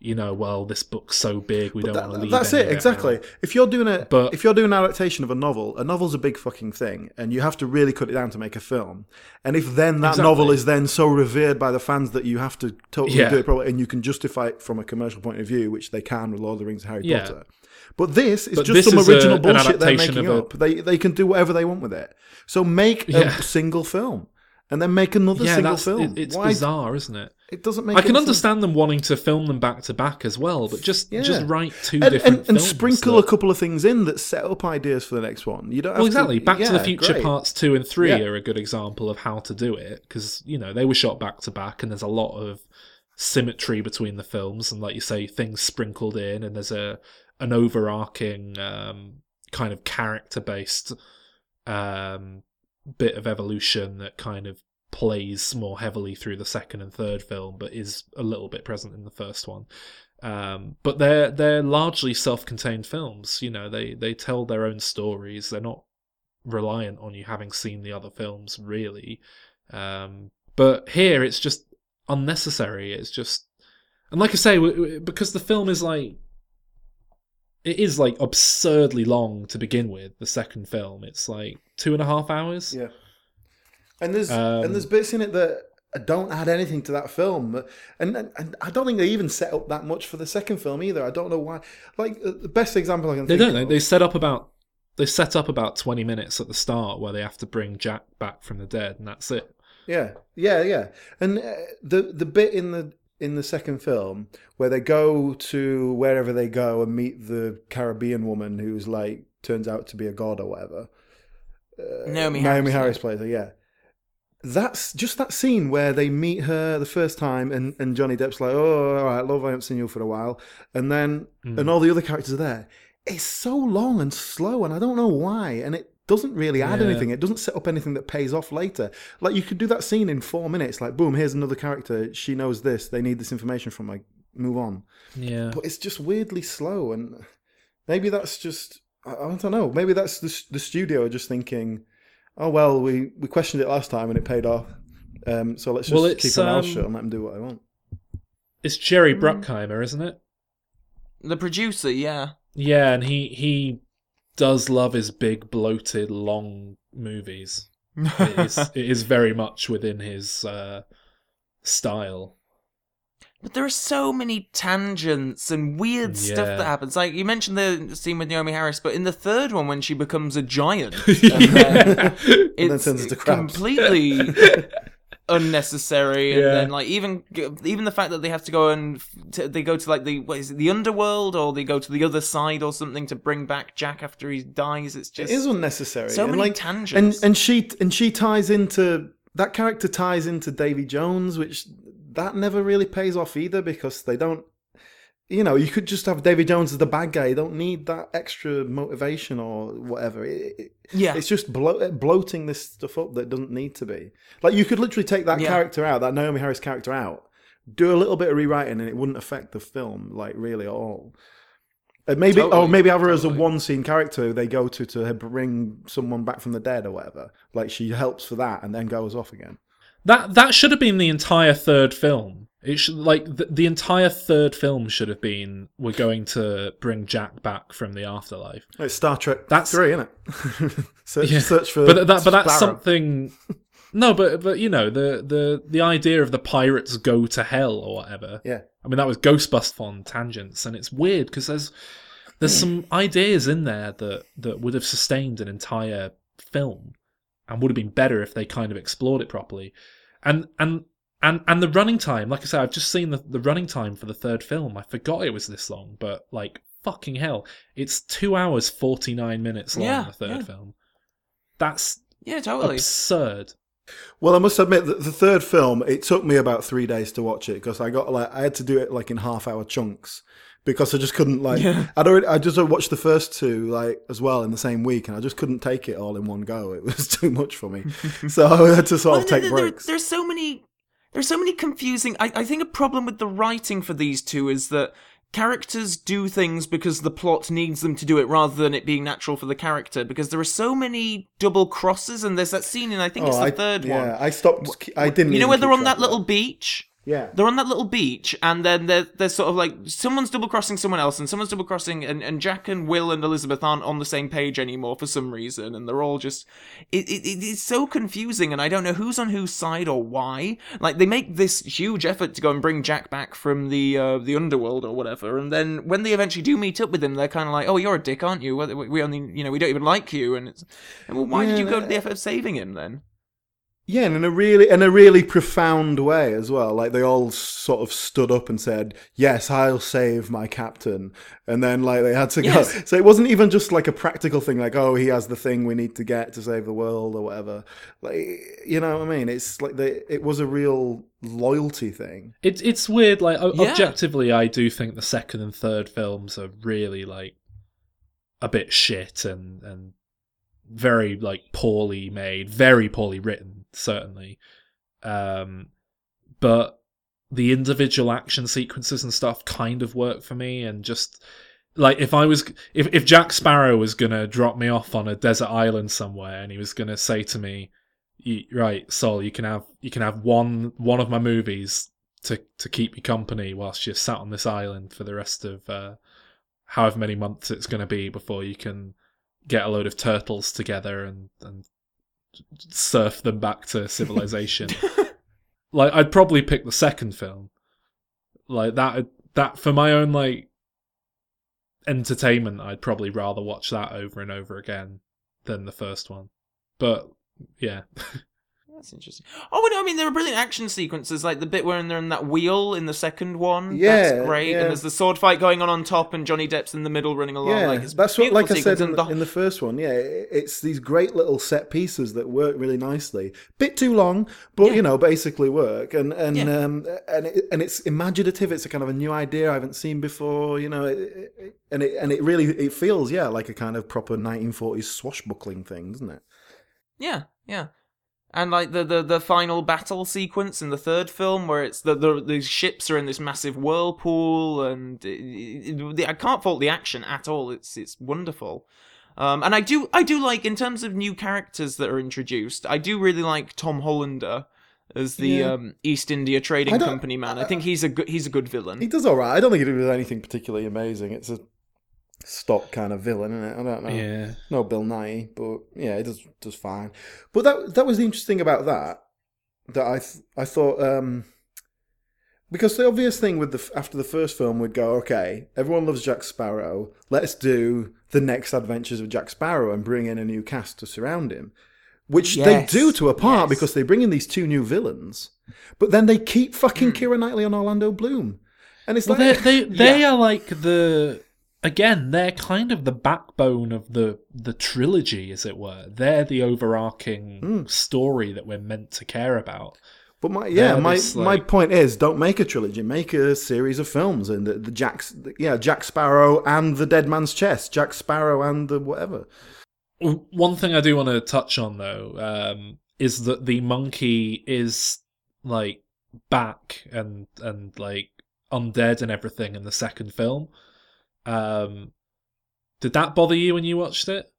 You know, well, this book's so big, we but don't that, want to leave. That's it, exactly. Out. If you're doing a, but, if you're doing an adaptation of a novel, a novel's a big fucking thing, and you have to really cut it down to make a film. And if then that exactly. novel is then so revered by the fans that you have to totally yeah. do it properly, and you can justify it from a commercial point of view, which they can with Lord of the Rings and Harry yeah. Potter. But this is but just this some is original a, bullshit they're making a, up. They they can do whatever they want with it. So make a yeah. single film. And then make another yeah, single film. It, it's Why? bizarre, isn't it? It doesn't make. I can understand sense. them wanting to film them back to back as well, but just yeah. just write two and, different and, and films. And sprinkle that... a couple of things in that set up ideas for the next one. You don't. Have well, exactly. To... Back yeah, to the Future great. Parts two and three yeah. are a good example of how to do it because you know they were shot back to back, and there's a lot of symmetry between the films, and like you say, things sprinkled in, and there's a an overarching um, kind of character based. Um, bit of evolution that kind of plays more heavily through the second and third film, but is a little bit present in the first one. Um, but they're they're largely self-contained films. You know, they they tell their own stories. They're not reliant on you having seen the other films, really. Um, but here, it's just unnecessary. It's just, and like I say, we, we, because the film is like. It is like absurdly long to begin with. The second film, it's like two and a half hours. Yeah, and there's um, and there's bits in it that don't add anything to that film, and, and and I don't think they even set up that much for the second film either. I don't know why. Like the best example I can. They think don't. Of, they set up about they set up about twenty minutes at the start where they have to bring Jack back from the dead, and that's it. Yeah, yeah, yeah. And uh, the the bit in the. in the second film, where they go to wherever they go and meet the Caribbean woman who's like, turns out to be a god or whatever. Uh, Naomie, Naomie Harris plays her, yeah. That's just that scene where they meet her the first time and, and Johnny Depp's like, oh, all right, love, I haven't seen you for a while. And then, mm. and all the other characters are there. It's so long and slow and I don't know why. And it doesn't really add yeah. anything. It doesn't set up anything that pays off later. Like, you could do that scene in four minutes. Like, boom, here's another character. She knows this. They need this information from, like, move on. Yeah. But it's just weirdly slow. And maybe that's just, I don't know. Maybe that's the, the studio just thinking, oh, well, we, we questioned it last time and it paid off. Um, so let's just well, keep our mouth um, shut and let them do what they want. It's Jerry Bruckheimer, isn't it? The producer, yeah. Yeah, and he... he... does love his big, bloated, long movies. It is, it is very much within his uh, style. But there are so many tangents and weird yeah. stuff that happens. Like, you mentioned the scene with Naomie Harris, but in the third one, when she becomes a giant, and then, it's and then turns into crabs. Completely unnecessary. And yeah. then like even even the fact that they have to go and t- they go to like the what is it, the underworld, or they go to the other side or something to bring back Jack after he dies. It's just it is unnecessary. So and many like, tangents. And and she and she ties into that character ties into Davy Jones, which that never really pays off either, because they don't. You know, you could just have Davy Jones as the bad guy. You don't need that extra motivation or whatever. It, it, yeah. It's just blo- bloating this stuff up that doesn't need to be. Like, you could literally take that yeah. character out, that Naomie Harris character out, do a little bit of rewriting, and it wouldn't affect the film, like, really at all. And maybe, totally. Or maybe have her totally. as a one-scene character who they go to to bring someone back from the dead or whatever. Like, she helps for that and then goes off again. That that should have been the entire third film. It should, like, the, the entire third film should have been, we're going to bring Jack back from the afterlife. It's Star Trek that's, three, isn't it? search, yeah. search for but that, but that's something. No, but but you know the, the, the idea of the pirates go to hell or whatever. Yeah, I mean that was Ghostbusters on tangents, and it's weird because there's there's some ideas in there that, that would have sustained an entire film, and would have been better if they kind of explored it properly, and and. And and the running time, like I said, I've just seen the, the running time for the third film. I forgot it was this long, but, like, fucking hell. It's two hours, forty-nine minutes long, yeah, the third yeah. film. That's yeah, totally. absurd. Well, I must admit that the third film, it took me about three days to watch it, because I got, like, I had to do it, like, in half-hour chunks, because I just couldn't, like... Yeah. I'd already, I just watched the first two, like, as well in the same week, and I just couldn't take it all in one go. It was too much for me. So I had to sort well, of take there, breaks. There, there's so many... There's so many confusing... I, I think a problem with the writing for these two is that characters do things because the plot needs them to do it rather than it being natural for the character, because there are so many double crosses, and there's that scene in, I think oh, it's the I, third yeah, one. Yeah, I stopped... I didn't... You know where they're on that little that. beach? Yeah. They're on that little beach, and then they're, they're sort of like, someone's double-crossing someone else, and someone's double-crossing, and, and Jack and Will and Elizabeth aren't on the same page anymore for some reason, and they're all just... It, it, it's so confusing, and I don't know who's on whose side or why. Like, they make this huge effort to go and bring Jack back from the uh, the underworld or whatever, and then when they eventually do meet up with him, they're kind of like, oh, you're a dick, aren't you? We only, you know, we don't even like you, and it's... And well, why yeah, did you go to the effort of saving him, then? Yeah, and in a really in a really profound way as well. Like, they all sort of stood up and said, "Yes, I'll save my captain." And then, like, they had to yes. go. So it wasn't even just like a practical thing, like, "Oh, he has the thing we need to get to save the world" or whatever. Like, you know what I mean? It's like they, it was a real loyalty thing. It's it's weird. Like, yeah. objectively, I do think the second and third films are really, like, a bit shit and and very, like, poorly made, very poorly written. Certainly, um, but the individual action sequences and stuff kind of work for me, and just like if I was if, if Jack Sparrow was gonna drop me off on a desert island somewhere, and he was gonna say to me, "Right, Sol, you can have you can have one one of my movies to to keep you company whilst you're sat on this island for the rest of uh, however many months it's gonna be before you can get a load of turtles together and and." surf them back to civilization." Like, I'd probably pick the second film. Like, that that for my own, like, entertainment, I'd probably rather watch that over and over again than the first one. But yeah. That's interesting. Oh, and I mean, there are brilliant action sequences, like the bit where they're in that wheel in the second one. Yeah, that's great. Yeah. And there's the sword fight going on on top, and Johnny Depp's in the middle running along. Yeah, like, it's that's what, like I said in the, in the first one. Yeah, it's these great little set pieces that work really nicely. Bit too long, but yeah. you know, basically work. And and yeah. um and it, and it's imaginative. It's a kind of a new idea I haven't seen before. You know, it, it, and it and it really it feels yeah like a kind of proper nineteen forties swashbuckling thing, doesn't it? Yeah, yeah. And, like, the, the, the final battle sequence in the third film, where it's the, the, the ships are in this massive whirlpool, and it, it, I can't fault the action at all. It's it's wonderful. Um, and I do, I do like, in terms of new characters that are introduced, I do really like Tom Hollander as the yeah. um, East India Trading Company man. I think he's a, good, he's a good villain. He does all right. I don't think he does anything particularly amazing. It's a stock kind of villain, isn't it? I don't know. Yeah. No Bill Nighy, but yeah, it does does fine. But that that was interesting about that. That I th- I thought um, because the obvious thing with the after the first film would go, okay, everyone loves Jack Sparrow. Let's do the next adventures of Jack Sparrow and bring in a new cast to surround him. Which yes. they do to a part yes. because they bring in these two new villains, but then they keep fucking mm. Keira Knightley and Orlando Bloom. And it's well, like... They, they, they yeah. are like the... Again, they're kind of the backbone of the, the trilogy, as it were. They're the overarching mm. story that we're meant to care about. But my yeah, they're my this, like... my point is, don't make a trilogy, make a series of films. And the, the Jack's yeah, Jack Sparrow and the Dead Man's Chest, Jack Sparrow and the whatever. One thing I do want to touch on though um, is that the monkey is like back and and like undead and everything in the second film. Um, did that bother you when you watched it?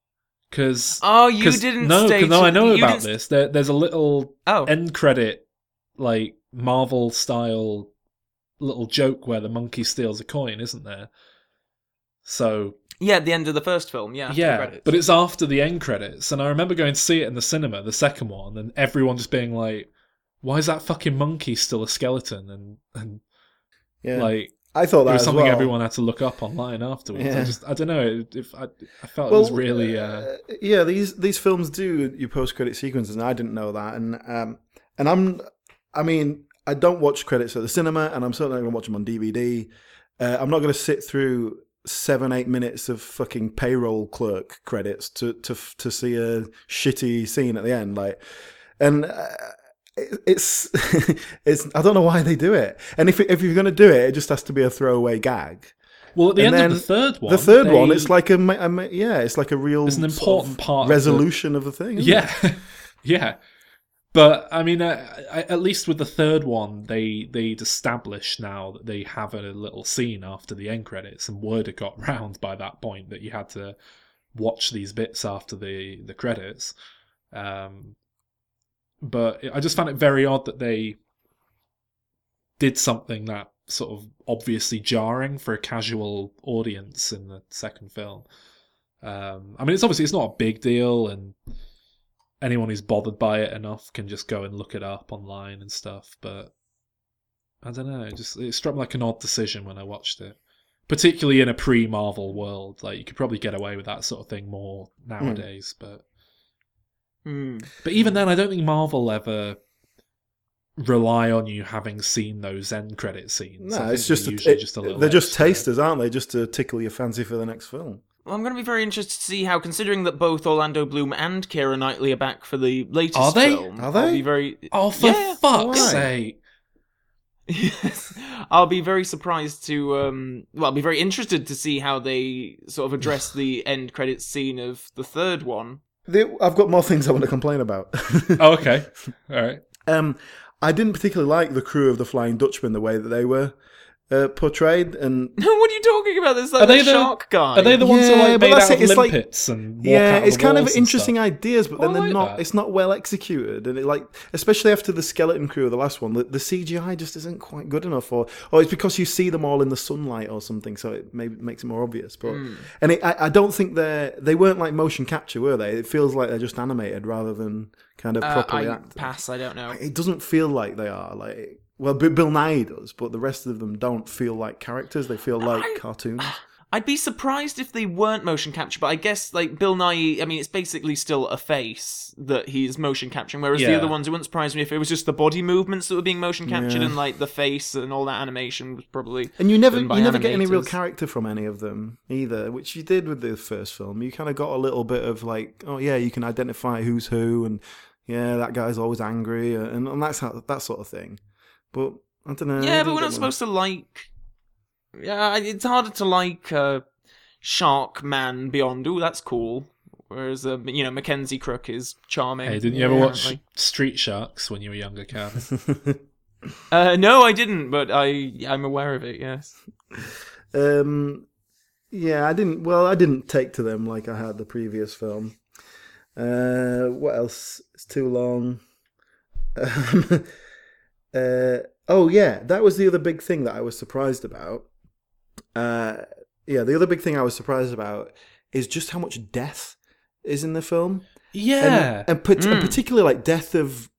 Cause, oh, you cause, didn't. No, stay no, I know about didn't... this. There, there's a little oh. end credit, like Marvel style, little joke where the monkey steals a coin, isn't there? So yeah, at the end of the first film, yeah, yeah. But it's after the end credits, and I remember going to see it in the cinema, the second one, and everyone just being like, "Why is that fucking monkey still a skeleton?" And and yeah. like. I thought that it was something well. everyone had to look up online afterwards. Yeah. I just, I don't know. If I, I felt well, it was really, uh... yeah. These these films do your post credit sequences, and I didn't know that. And um, and I'm, I mean, I don't watch credits at the cinema, and I'm certainly not going to watch them on D V D. Uh, I'm not going to sit through seven, eight minutes of fucking payroll clerk credits to to to see a shitty scene at the end, like, and. Uh, It's, it's. I don't know why they do it. And if if you're going to do it, it just has to be a throwaway gag. Well, at the and end of the third one, the third they, one, it's like a, a yeah, it's like a real. It's an important sort of part resolution of the, of the thing. Isn't yeah, it? yeah. But I mean, uh, I, at least with the third one, they they'd established now that they have a little scene after the end credits, and word had got round by that point that you had to watch these bits after the the credits. Um. But I just found it very odd that they did something that sort of obviously jarring for a casual audience in the second film. Um, I mean, it's obviously it's not a big deal, and anyone who's bothered by it enough can just go and look it up online and stuff. But I don't know, it just it struck me like an odd decision when I watched it, particularly in a pre-Marvel world. Like you could probably get away with that sort of thing more nowadays, mm. but. Mm. But even then, I don't think Marvel ever rely on you having seen those end credit scenes. No, it's just, a, it, just a little they're just tasters, aren't they? Just to tickle your fancy for the next film. Well, I'm going to be very interested to see how, considering that both Orlando Bloom and Keira Knightley are back for the latest film. Are they? Film, are they? I'll be very... Oh, for yeah, fuck's sake. Yes, I'll be very surprised to, um, well, I'll be very interested to see how they sort of address the end credit scene of the third one. I've got more things I want to complain about. oh, okay. All right. Um, I didn't particularly like the crew of the Flying Dutchman, the way that they were uh, portrayed. And what are you talking about? There's like the shark guy. Are they the ones yeah, who are like made out it. of limpets like, and walk Yeah, out of it's the kind of interesting stuff. ideas, but then well, they're like not. That. It's not well executed, and it like especially after the skeleton crew of the last one, the, the C G I just isn't quite good enough, or or it's because you see them all in the sunlight or something, so it maybe makes it more obvious. But mm. and it, I, I don't think they're they weren't like motion capture, were they? It feels like they're just animated rather than kind of uh, properly I acted. Pass. I don't know. It doesn't feel like they are like. Well, Bill Nighy does, but the rest of them don't feel like characters. They feel like I, cartoons. I'd be surprised if they weren't motion capture, but I guess like Bill Nighy, I mean, it's basically still a face that he's motion capturing, whereas yeah. the other ones, it wouldn't surprise me if it was just the body movements that were being motion captured yeah. and like the face and all that animation was probably... And you never, you never animators. get any real character from any of them either, which you did with the first film. You kind of got a little bit of like, oh yeah, you can identify who's who and yeah, that guy's always angry and, and that's how, that sort of thing. But I don't know. Yeah, but we're not supposed to like. Yeah, it's harder to like uh, Shark Man Beyond. Ooh, that's cool. Whereas, uh, you know, Mackenzie Crook is charming. Hey, didn't you ever watch Street Sharks when you were younger, Cam? uh, no, I didn't, but I I'm aware of it. Yes. Um. Yeah, I didn't. Well, I didn't take to them like I had the previous film. Uh, what else? It's too long. Um, Uh, oh yeah, that was the other big thing that I was surprised about. Uh, yeah, the other big thing I was surprised about is just how much death is in the film. Yeah, and, and, pat- mm. and particularly like death of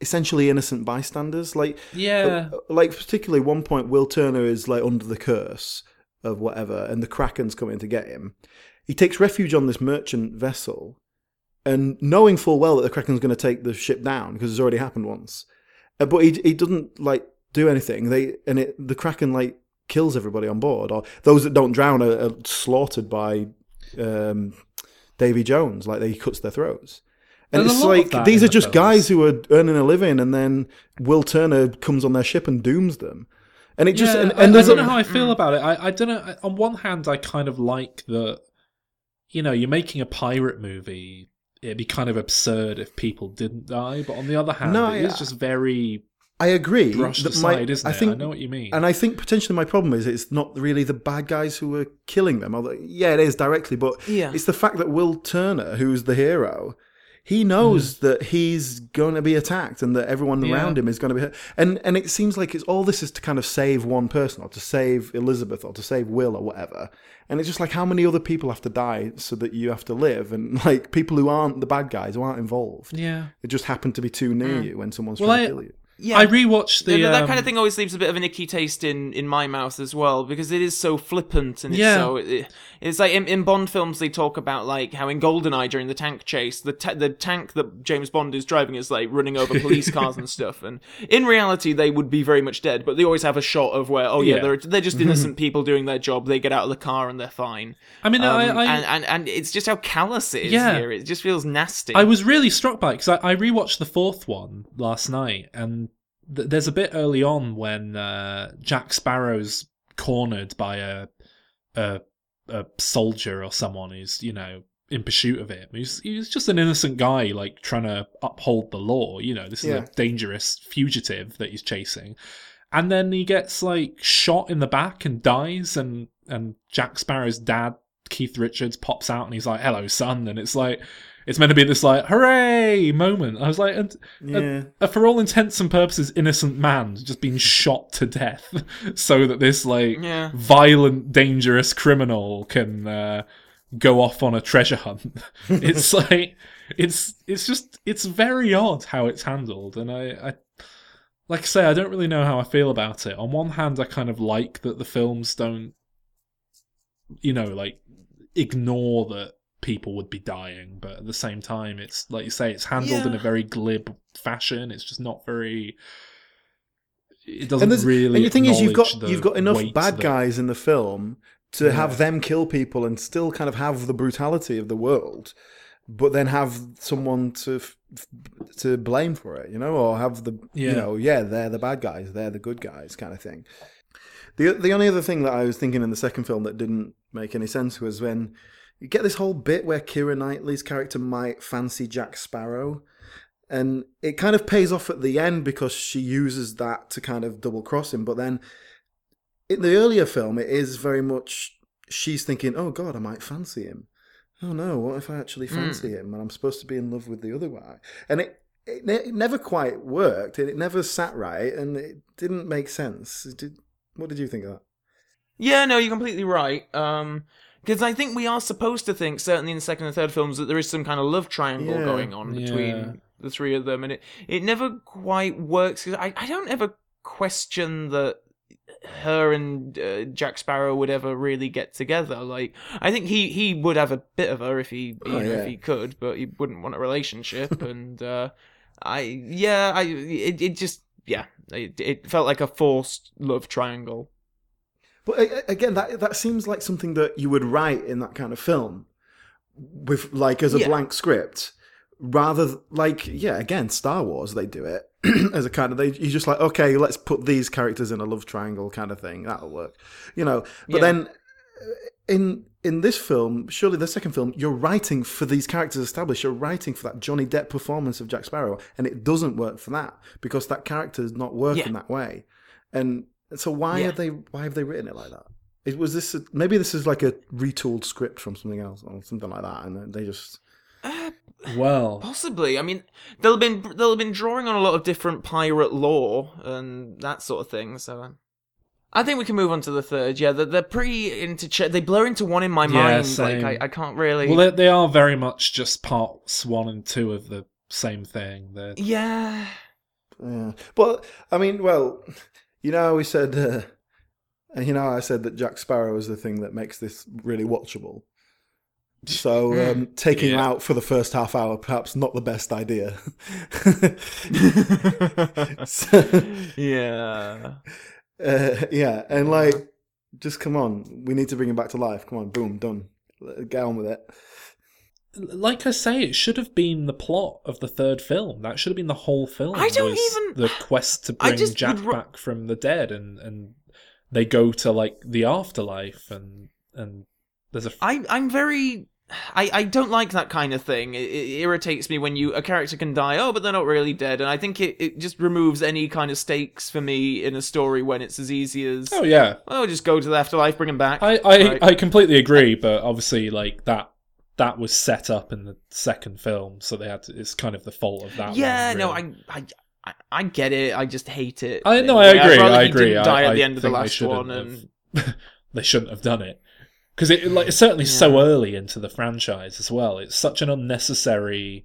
essentially innocent bystanders. Like yeah, uh, like particularly one point, Will Turner is like under the curse of whatever, and the Kraken's coming to get him. He takes refuge on this merchant vessel, and knowing full well that the Kraken's going to take the ship down because it's already happened once. Uh, but he he doesn't like do anything. They and it, the Kraken like kills everybody on board, or those that don't drown are, are slaughtered by um, Davy Jones. Like they cuts their throats. And There's it's like, these are the just films. guys who are earning a living, and then Will Turner comes on their ship and dooms them. And it just... Yeah, and, and I, I don't a, know how I feel about it. I, I don't know. On one hand, I kind of like that, you know, you're making a pirate movie. It'd be kind of absurd if people didn't die. But on the other hand, no, it I, is just very... I agree. Brushed aside, my, isn't I it? Think, I know what you mean. And I think potentially my problem is it's not really the bad guys who are killing them. Although, yeah, it is directly. But yeah. It's the fact that Will Turner, who's the hero... He knows mm. that he's going to be attacked and that everyone yeah. around him is going to be hurt. And and it seems like it's all this is to kind of save one person or to save Elizabeth or to save Will or whatever. And it's just like, how many other people have to die so that you have to live? And like people who aren't the bad guys, who aren't involved. Yeah. It just happened to be too near mm. you when someone's well, trying I, to kill you. Yeah. I rewatched the... Yeah, that um, kind of thing always leaves a bit of an icky taste in, in my mouth as well, because it is so flippant and it's yeah. so... It, it's like in, in Bond films, they talk about like how in GoldenEye during the tank chase, the ta- the tank that James Bond is driving is like running over police cars and stuff. And in reality, they would be very much dead, but they always have a shot of where, oh yeah, yeah. They're, they're just innocent people doing their job. They get out of the car and they're fine. I mean, um, I, I... And, and, and it's just how callous it is yeah. here. It just feels nasty. I was really struck by it, because I, I rewatched the fourth one last night, and there's a bit early on when uh, Jack Sparrow's cornered by a, a a soldier or someone who's, you know, in pursuit of him. He's he's just an innocent guy, like, trying to uphold the law. You know, this is yeah. a dangerous fugitive that he's chasing. And then he gets, like, shot in the back and dies, and, and Jack Sparrow's dad, Keith Richards, pops out and he's like, hello, son. And it's like... It's meant to be this, like, hooray moment. I was like, and, yeah. and, and for all intents and purposes, innocent man just being shot to death so that this, like, yeah. violent, dangerous criminal can uh, go off on a treasure hunt. It's like, it's it's just, it's very odd how it's handled. And I, I, like I say, I don't really know how I feel about it. On one hand, I kind of like that the films don't, you know, like, ignore that people would be dying, but at the same time, it's like you say, it's handled yeah. in a very glib fashion. It's just not very. It doesn't and really. And the thing is, you've got you've got enough bad that... guys in the film to yeah. have them kill people and still kind of have the brutality of the world, but then have someone to f- to blame for it, you know, or have the yeah. you know yeah they're the bad guys, they're the good guys kind of thing. The the only other thing that I was thinking in the second film that didn't make any sense was when. You get this whole bit where Keira Knightley's character might fancy Jack Sparrow, and it kind of pays off at the end because she uses that to kind of double-cross him. But then in the earlier film, it is very much she's thinking, oh, God, I might fancy him. Oh, no, what if I actually fancy mm. him and I'm supposed to be in love with the other guy? And it, it, it never quite worked, and it never sat right, and it didn't make sense. It did, what did you think of that? Yeah, no, you're completely right. Um... Because I think we are supposed to think, certainly in the second and third films, that there is some kind of love triangle yeah, going on between yeah. the three of them. And it, it never quite works. Cause I, I don't ever question that her and uh, Jack Sparrow would ever really get together. Like, I think he, he would have a bit of her if he, oh, you know, yeah. if he could, but he wouldn't want a relationship. and uh, I yeah, I it, it just, yeah, it, it felt like a forced love triangle. But again, that that seems like something that you would write in that kind of film, with like as a yeah. blank script, rather th- like yeah. Again, Star Wars, they do it as a kind of they. You're just like, okay, let's put these characters in a love triangle kind of thing. That'll work, you know. But yeah. then in in this film, surely the second film, you're writing for these characters established. You're writing for that Johnny Depp performance of Jack Sparrow, and it doesn't work for that because that character is not working yeah. that way, and. So why yeah. are they? Why have they written it like that? It was this. A, maybe this is like a retooled script from something else or something like that, and they just. Uh, well, possibly. I mean, they'll have been they'll have been drawing on a lot of different pirate lore and that sort of thing. So, I think we can move on to the third. Yeah, they're, they're pretty inter. They blur into one in my yeah, mind. Same. Like I, I can't really. Well, they, they are very much just parts one and two of the same thing. They're... Yeah. Yeah, but I mean, well. You know, we said, uh, you know, I said that Jack Sparrow is the thing that makes this really watchable. So um, taking yeah. him out for the first half hour, perhaps not the best idea. so, yeah. Uh, yeah. And yeah. like, just come on. We need to bring him back to life. Come on. Boom. Done. Get on with it. Like I say, it should have been the plot of the third film. That should have been the whole film. I don't even... The quest to bring Jack re- back from the dead and, and they go to, like, the afterlife and... and... There's a... I, I'm very... I, I don't like that kind of thing. It, it irritates me when you a character can die, oh, but they're not really dead. And I think it, it just removes any kind of stakes for me in a story when it's as easy as... Oh, yeah. Oh, just go to the afterlife, bring him back. I, I, right. I completely agree, but obviously, like, that... that was set up in the second film, so they had to, it's kind of the fault of that yeah, one. Yeah, really. no, I, I I get it. I just hate it. I No, I agree. I'd rather I agree. I, die at I the end of the last one. And... Have, they shouldn't have done it. Because it, like, it's certainly yeah. so early into the franchise as well. It's such an unnecessary...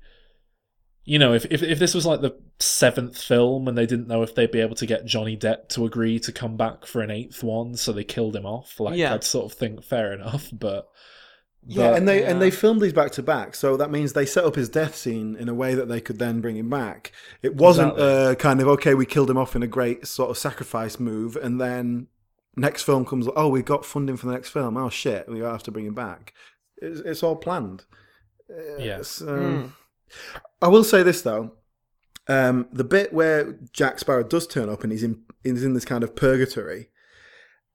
You know, if, if if this was like the seventh film and they didn't know if they'd be able to get Johnny Depp to agree to come back for an eighth one, so they killed him off, like yeah. I'd sort of think, fair enough, but... But, yeah, and they yeah. and they filmed these back to back, so that means they set up his death scene in a way that they could then bring him back. It wasn't exactly. uh, kind of okay, we killed him off in a great sort of sacrifice move, and then next film comes. Oh, we got funding for the next film. Oh shit, we have to bring him back. It's, it's all planned. Yes, yeah. um, mm. I will say this though: um, the bit where Jack Sparrow does turn up and he's in he's in this kind of purgatory.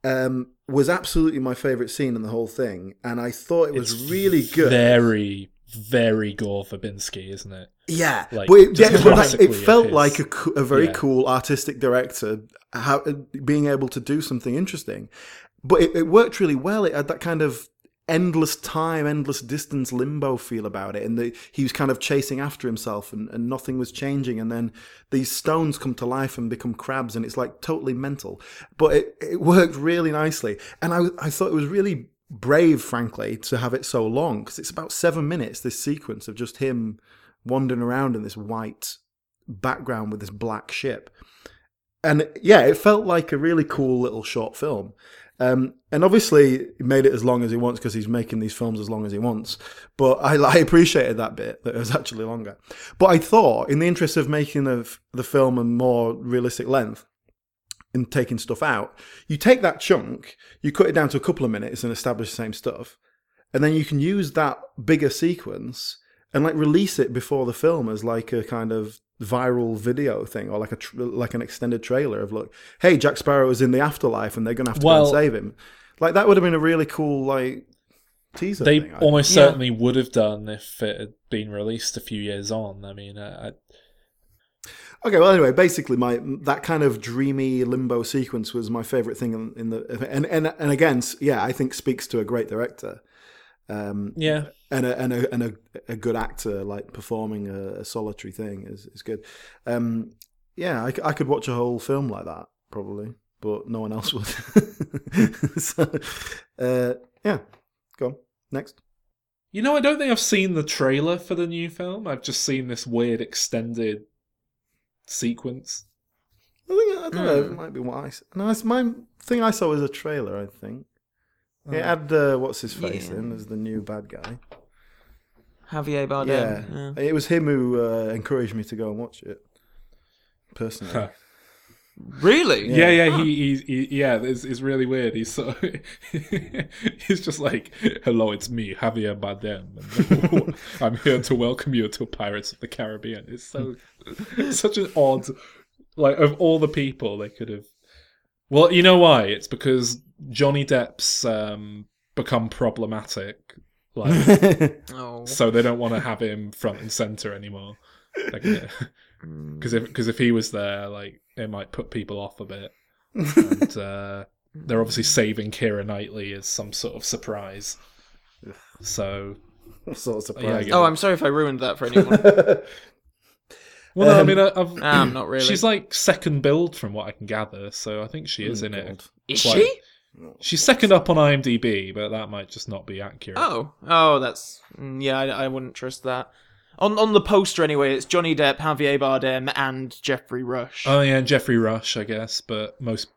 Um, was absolutely my favourite scene in the whole thing, and I thought it was it's really good. Very, very Gore Verbinski, isn't it? Yeah, like, but it, yeah, but it felt his... like a, a very yeah. cool artistic director how, being able to do something interesting. But it, it worked really well. It had that kind of endless time, endless distance limbo feel about it, and the, he was kind of chasing after himself, and, and nothing was changing, and then these stones come to life and become crabs, and it's like totally mental, but it, it worked really nicely, and I, I thought it was really brave, frankly, to have it so long, because it's about seven minutes, this sequence of just him wandering around in this white background with this black ship, and yeah, it felt like a really cool little short film. Um, and obviously he made it as long as he wants because he's making these films as long as he wants. But I, I appreciated that bit, that it was actually longer. But I thought, in the interest of making of the film a more realistic length and taking stuff out, you take that chunk, you cut it down to a couple of minutes and establish the same stuff. And then you can use that bigger sequence and like release it before the film as like a kind of viral video thing, or like a tr- like an extended trailer of look, hey, Jack Sparrow is in the afterlife, and they're gonna have to well, go and save him. Like that would have been a really cool like teaser. They thing, almost certainly yeah. would have done if it had been released a few years on. I mean, I, I... okay. Well, anyway, basically, my that kind of dreamy limbo sequence was my favorite thing in, in the and and and again, yeah, I think speaks to a great director. Um, yeah, and a and a and a, a good actor like performing a, a solitary thing is, is good. Um, yeah, I, I could watch a whole film like that probably, but no one else would. so, uh, yeah, go on next. You know, I don't think I've seen the trailer for the new film. I've just seen this weird extended sequence. I think I don't mm. know. It might be wise. No, it's my thing. I saw was a trailer. I think. It had uh, what's his face yeah. in as the new bad guy, Javier Bardem. Yeah. yeah, it was him who uh, encouraged me to go and watch it. Personally, huh. really? Yeah, yeah. yeah huh. he, he, he, yeah. It's, it's really weird. He's so he's just like, "Hello, it's me, Javier Bardem. I'm here to welcome you to Pirates of the Caribbean." It's so it's such an odd, like of all the people they could have. Well, you know why? It's because Johnny Depp's um, become problematic, like, oh. so they don't want to have him front and center anymore. Because like, if because if he was there, like, it might put people off a bit. And uh, they're obviously saving Keira Knightley as some sort of surprise. So, what sort of surprise? Yeah, oh, I'm sorry if I ruined that for anyone. Well, um, no, I mean, I've, nah, not really. She's like second build from what I can gather, so I think she is oh, in God. it. Is quite, she? She's second up on I M D B, but that might just not be accurate. Oh, oh, that's yeah, I, I wouldn't trust that. On on the poster anyway, it's Johnny Depp, Javier Bardem, and Geoffrey Rush. Oh yeah, and Geoffrey Rush, I guess. But most,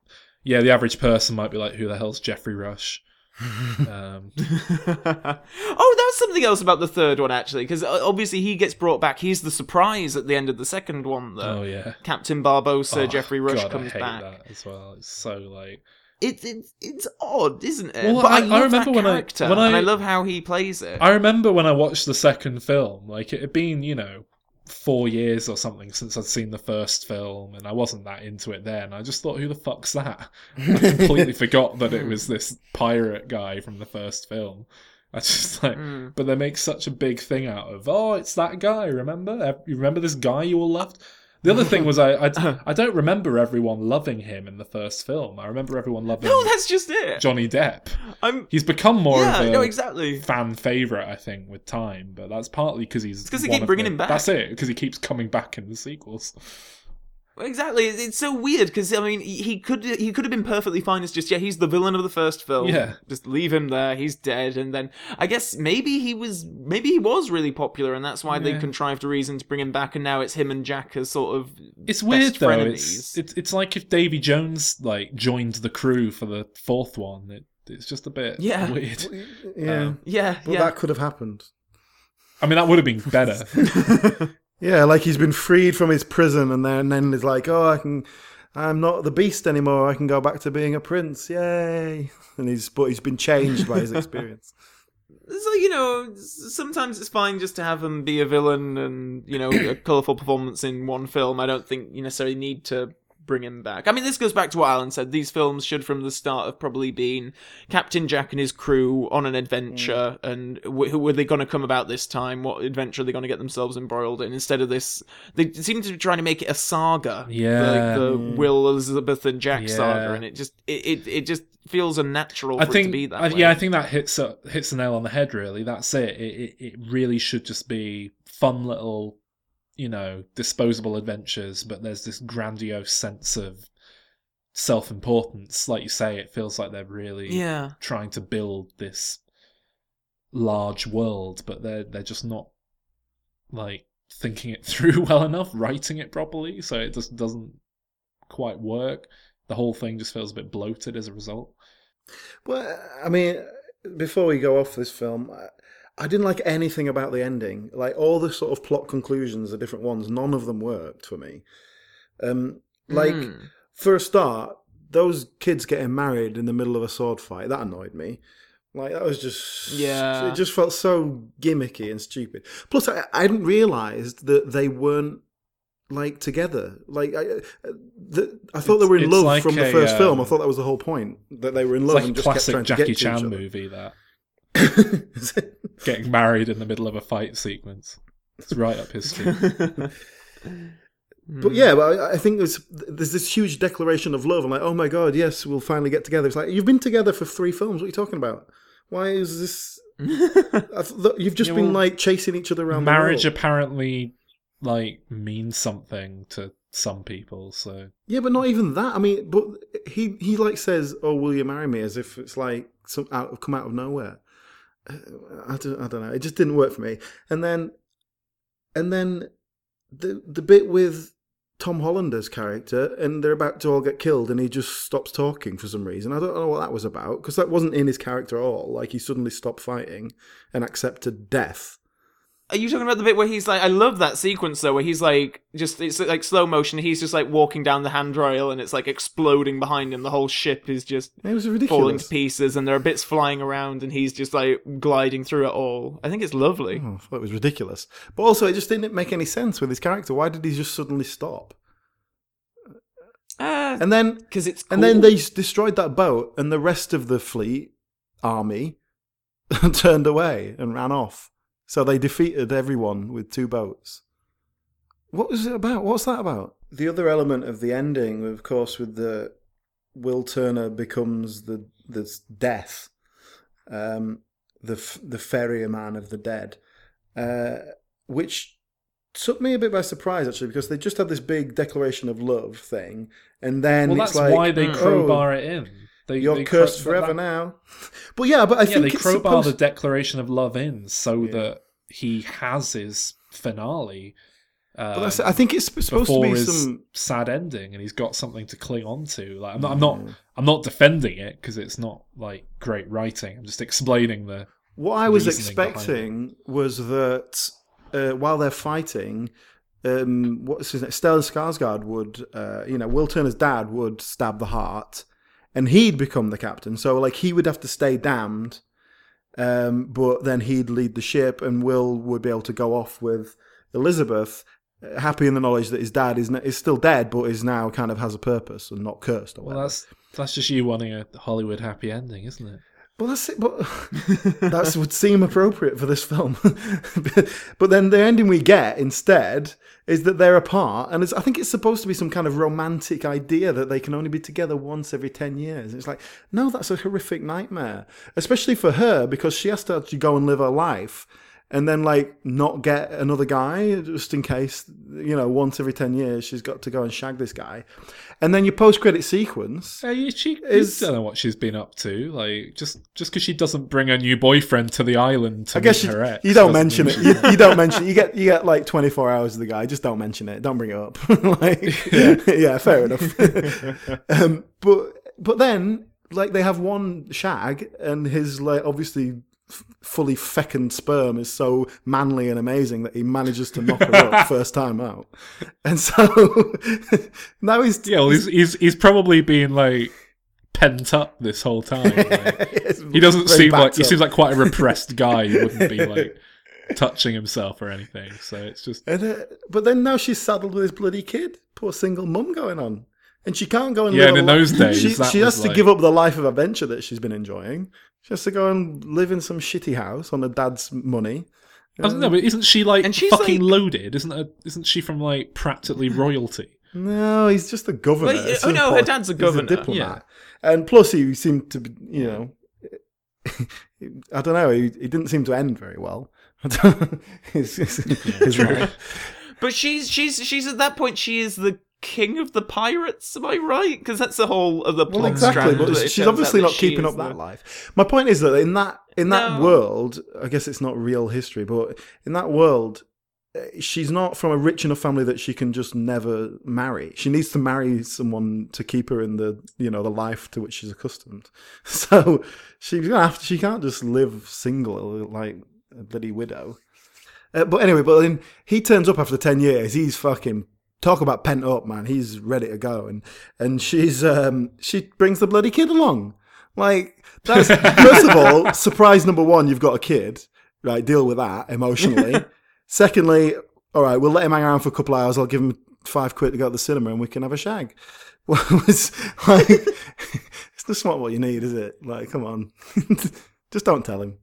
yeah, the average person might be like, "Who the hell's Geoffrey Rush?" um. Oh, that's something else about the third one, actually, because obviously he gets brought back. He's the surprise at the end of the second one, though. Oh, yeah. Captain Barbossa, oh, Geoffrey Rush God, comes I hate back. That as well. It's so, like... It's it's it's odd, isn't it? Well, but I, I love I remember that when character, I, when I, and I love how he plays it. I remember when I watched the second film, like, it had been, you know, four years or something since I'd seen the first film, and I wasn't that into it then. I just thought, who the fuck's that? I completely forgot that it was this pirate guy from the first film. I just like, mm. But they make such a big thing out of, oh, it's that guy, remember? You remember this guy you all loved? The other thing was, I, I, I don't remember everyone loving him in the first film. I remember everyone loving no, that's just it. Johnny Depp. I'm, he's become more yeah, of a no, exactly. fan favourite, I think, with time. But that's partly because he's... It's because they keep bringing the, him back. That's it, because he keeps coming back in the sequels. Exactly. It's so weird, because, I mean, he could he could have been perfectly fine as just, yeah, he's the villain of the first film. Yeah. Just leave him there, he's dead. And then, I guess, maybe he was maybe he was really popular, and that's why yeah. they contrived a reason to bring him back, and now it's him and Jack as sort of It's weird, though. It's, it's, it's like if Davy Jones, like, joined the crew for the fourth one. It, it's just a bit yeah. weird. Yeah. Um, yeah. But yeah. that could have happened. I mean, that would have been better. Yeah, like he's been freed from his prison, and then and then is like, oh, I can, I'm not the beast anymore. I can go back to being a prince, yay! And he's but he's been changed by his experience. So, you know, sometimes it's fine just to have him be a villain, and, you know, a colourful performance in one film. I don't think you necessarily need to bring him back. I mean, this goes back to what Alan said. These films should, from the start, have probably been Captain Jack and his crew on an adventure, mm. and w- who were they going to come about this time? What adventure are they going to get themselves embroiled in? Instead of this, they seem to be trying to make it a saga. Yeah, the, the mm. Will, Elizabeth, and Jack yeah. saga, and it just it, it, it just feels unnatural. I for think it to be that. I, way. Yeah, I think that hits a, hits the nail on the head. Really, that's it. It, it. It really should just be fun little, you know, disposable adventures, but there's this grandiose sense of self-importance. Like you say, it feels like they're really yeah. trying to build this large world, but they're they're just not, like, thinking it through well enough, writing it properly, so it just doesn't quite work. The whole thing just feels a bit bloated as a result. Well, I mean, before we go off this film... I... I didn't like anything about the ending. Like, all the sort of plot conclusions, the different ones, none of them worked for me. Um, like, mm. for a start, those kids getting married in the middle of a sword fight, that annoyed me. Like, that was just... Yeah. It just felt so gimmicky and stupid. Plus, I, I hadn't realised that they weren't, like, together. Like, I, the, I thought it's, they were in love like from a, the first um, film. I thought that was the whole point, that they were in love like and just kept trying to get to each other. It's like a classic Jackie Chan movie, that. Getting married in the middle of a fight sequence. It's right up his street. But yeah, but I think there's, there's this huge declaration of love. I'm like, oh my God, yes, we'll finally get together. It's like, you've been together for three films. What are you talking about? Why is this... You've just yeah, well, been like chasing each other around marriage the world. Apparently like means something to some people, so... Yeah, but not even that. I mean, but he, he like says, oh, will you marry me? As if it's like some out, come out of nowhere. I don't, I don't know. It just didn't work for me. And then, and then, the the bit with Tom Hollander's character, and they're about to all get killed, and he just stops talking for some reason. I don't know what that was about, because that wasn't in his character at all. Like, he suddenly stopped fighting and accepted death. Are you talking about the bit where he's like, I love that sequence though, where he's like, just, it's like slow motion, he's just like walking down the handrail and it's like exploding behind him, the whole ship is just it was ridiculous. Falling to pieces and there are bits flying around and he's just like gliding through it all. I think it's lovely. Oh, I thought it was ridiculous. But also it just didn't make any sense with his character. Why did he just suddenly stop? Uh, and then, cause it's cool. And then they destroyed that boat and the rest of the fleet, army, turned away and ran off. So they defeated everyone with two boats. What was it about? What's that about? The other element of the ending, of course, with the Will Turner becomes the the death, um, the the ferryman of the dead, uh, which took me a bit by surprise actually, because they just had this big declaration of love thing, and then well, it's that's like, why they crowbar oh, it in. They, You're they cursed cro- forever that, now. But yeah, but I yeah, think they it's crowbar supposed... the declaration of love in so yeah. that he has his finale. Um, but that's, I think it's supposed to be some sad ending, and he's got something to cling on to. Like I'm not, mm. I'm not, I'm not defending it because it's not like great writing. I'm just explaining the. What I was expecting was that uh, while they're fighting, um, what's his name? Stellan Skarsgård would, uh, you know, Will Turner's dad would stab the heart, and he'd become the captain. So like he would have to stay damned, um, but then he'd lead the ship, and Will would be able to go off with Elizabeth, happy in the knowledge that his dad is is still dead, but is now kind of has a purpose and not cursed. Or well, that's that's just you wanting a Hollywood happy ending, isn't it? Well, that's it. But that would seem appropriate for this film. But then the ending we get instead is that they're apart, and it's, I think it's supposed to be some kind of romantic idea that they can only be together once every ten years. And it's like, no, that's a horrific nightmare, especially for her because she has to actually go and live her life. And then, like, not get another guy just in case, you know, once every ten years she's got to go and shag this guy. And then your post-credit sequence. Uh, she is, I don't know what she's been up to. Like, just just because she doesn't bring a new boyfriend to the island to I guess meet she, her ex. You don't mention it. You, you don't mention it. You get, you get, like, twenty-four hours of the guy. Just don't mention it. Don't bring it up. Like, yeah. Yeah, fair enough. um, but but then, like, they have one shag and his, like, obviously... fully fecund sperm is so manly and amazing that he manages to knock her up first time out, and so now he's yeah well, he's, he's he's probably been like pent up this whole time. Like, he doesn't seem like up. He seems like quite a repressed guy. He wouldn't be like touching himself or anything. So it's just. And, uh, but then now she's saddled with this bloody kid. Poor single mum going on. And she can't go and yeah, live. Yeah, in those days, she, that she has to like... give up the life of adventure that she's been enjoying. She has to go and live in some shitty house on her dad's money. I don't know, but isn't she like and she's fucking like... loaded? Isn't her, isn't she from like practically royalty? No, he's just the governor. Like, oh no, her dad's a governor, he's a diplomat, yeah. And plus he seemed to, be, you know, I don't know, he, he didn't seem to end very well. his, his, his right. But she's she's she's at that point she is the. King of the pirates, am I right? Because that's the whole of the plot. Well, exactly. But she's obviously not keeping up that life. My point is that in that in that world, I guess it's not real history, but in that world, she's not from a rich enough family that she can just never marry. She needs to marry someone to keep her in the you know the life to which she's accustomed. So she's gonna have to, she can't just live single like a bloody widow. Uh, but anyway, but then he turns up after ten years. He's fucking. Talk about pent up, man. He's ready to go, and and she's um, she brings the bloody kid along. Like that's first of all, surprise number one, you've got a kid, right? Deal with that emotionally. Secondly, all right, we'll let him hang around for a couple of hours. I'll give him five quid to go to the cinema, and we can have a shag. Well, it's like it's just not what you need, is it? Like, come on, just don't tell him.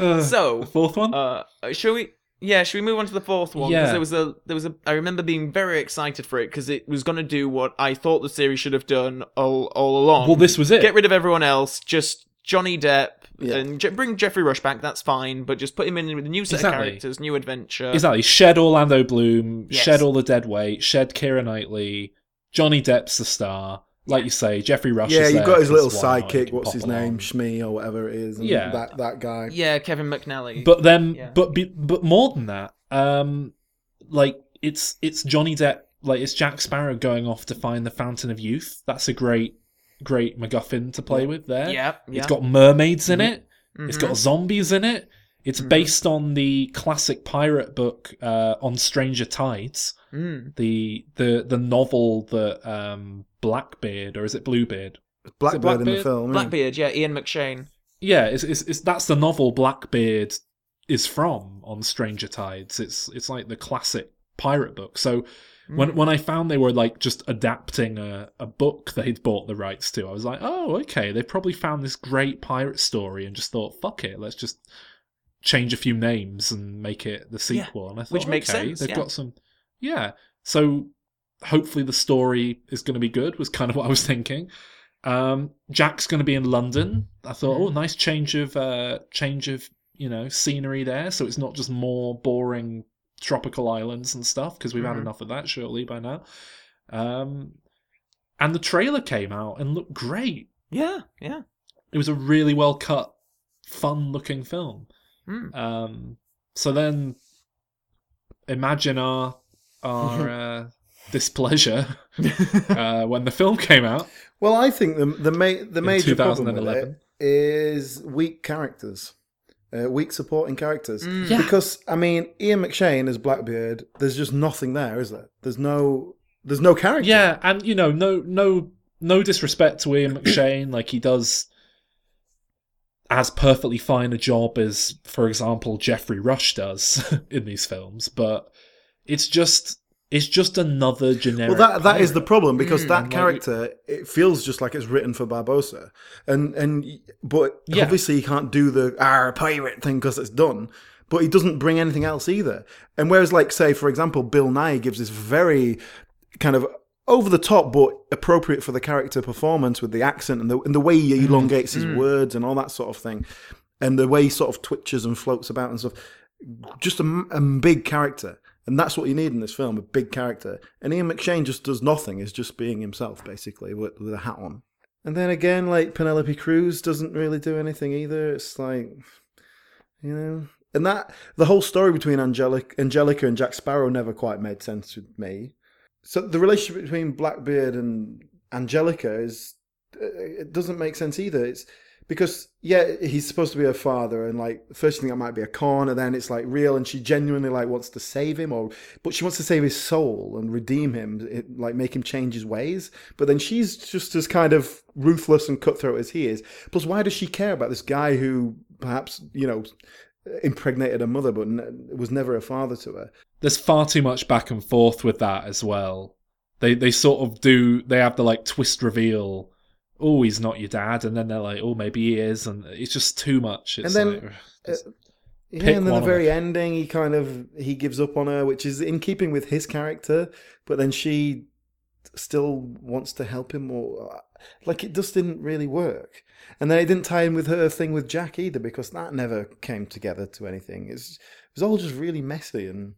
Uh, so fourth one, uh, shall we? Yeah, should we move on to the fourth one? Because yeah. there was a, there was a. I remember being very excited for it because it was going to do what I thought the series should have done all, all along. Well, this was it. Get rid of everyone else, just Johnny Depp, yeah. and Je- bring Geoffrey Rush back. That's fine, but just put him in with a new set exactly. of characters, new adventure. Exactly. Shed Orlando Bloom. Yes. Shed all the dead weight. Shed Keira Knightley. Johnny Depp's the star. Like you say, Geoffrey Rush. Yeah, you've got his little sidekick. What's his name? Shmi or whatever it is. And yeah, that that guy. Yeah, Kevin McNally. But then, yeah. but but more than that, um, like it's it's Johnny Depp, like it's Jack Sparrow going off to find the Fountain of Youth. That's a great, great MacGuffin to play with there. Yeah, yeah. It's got mermaids in it. Mm-hmm. It's got zombies in it. It's mm-hmm. based on the classic pirate book uh, on Stranger Tides, mm. the the the novel that um, Blackbeard or is it Bluebeard? Blackbeard, is it Blackbeard in the film. Yeah. Blackbeard, yeah, Ian McShane. Yeah, it's, it's it's that's the novel Blackbeard is from on Stranger Tides. It's it's like the classic pirate book. So mm. when when I found they were like just adapting a, a book they'd bought the rights to, I was like, oh okay, they probably found this great pirate story and just thought, fuck it, let's just change a few names and make it the sequel, yeah. and I thought, which makes okay, sense. They've yeah. got some, yeah. So hopefully the story is going to be good. Was kind of what I was thinking. Um, Jack's going to be in London. I thought, oh, nice change of uh, change of you know scenery there. So it's not just more boring tropical islands and stuff because we've mm-hmm. had enough of that surely by now. Um, and the trailer came out and looked great. Yeah, yeah. It was a really well cut, fun looking film. Mm. Um, so then imagine our our uh, displeasure uh, when the film came out. Well, I think the the, ma- the major problem with it is weak characters, uh, weak supporting characters. Mm. Yeah. Because I mean, Ian McShane as Blackbeard, there's just nothing there, is there? There's no there's no character. Yeah, and you know, no no no disrespect to Ian McShane, like he does as perfectly fine a job as, for example, Geoffrey Rush does in these films, but it's just it's just another generic. Well, that that pirate. Is the problem, because mm, that character like, it feels just like it's written for Barbossa, and and but yeah. obviously he can't do the "ah pirate" thing because it's done, but he doesn't bring anything else either. And whereas, like say for example, Bill Nighy gives this very kind of over the top but appropriate for the character performance with the accent and the and the way he elongates mm. his mm. words and all that sort of thing, and the way he sort of twitches and floats about and stuff. Just a, a big character. And that's what you need in this film, a big character. And Ian McShane just does nothing, is just being himself, basically, with, with a hat on. And then again, like, Penelope Cruz doesn't really do anything either. It's like, you know... And that, the whole story between Angelica, Angelica and Jack Sparrow never quite made sense to me. So the relationship between Blackbeard and Angelica is... It doesn't make sense either. It's... Because, yeah, he's supposed to be her father, and, like, first you think that might be a con, and then it's, like, real, and she genuinely, like, wants to save him, or but she wants to save his soul and redeem him, it, like, make him change his ways. But then she's just as kind of ruthless and cutthroat as he is. Plus, why does she care about this guy who perhaps, you know, impregnated her mother but was never a father to her? There's far too much back and forth with that as well. They, they sort of do, they have the, like, twist reveal... oh, he's not your dad, and then they're like, oh, maybe he is, and it's just too much. It's and then, like, just uh, yeah, and then the very them. ending, he kind of, he gives up on her, which is in keeping with his character, but then she still wants to help him, or, like, it just didn't really work. And then it didn't tie in with her thing with Jack either, because that never came together to anything. It's, it was all just really messy and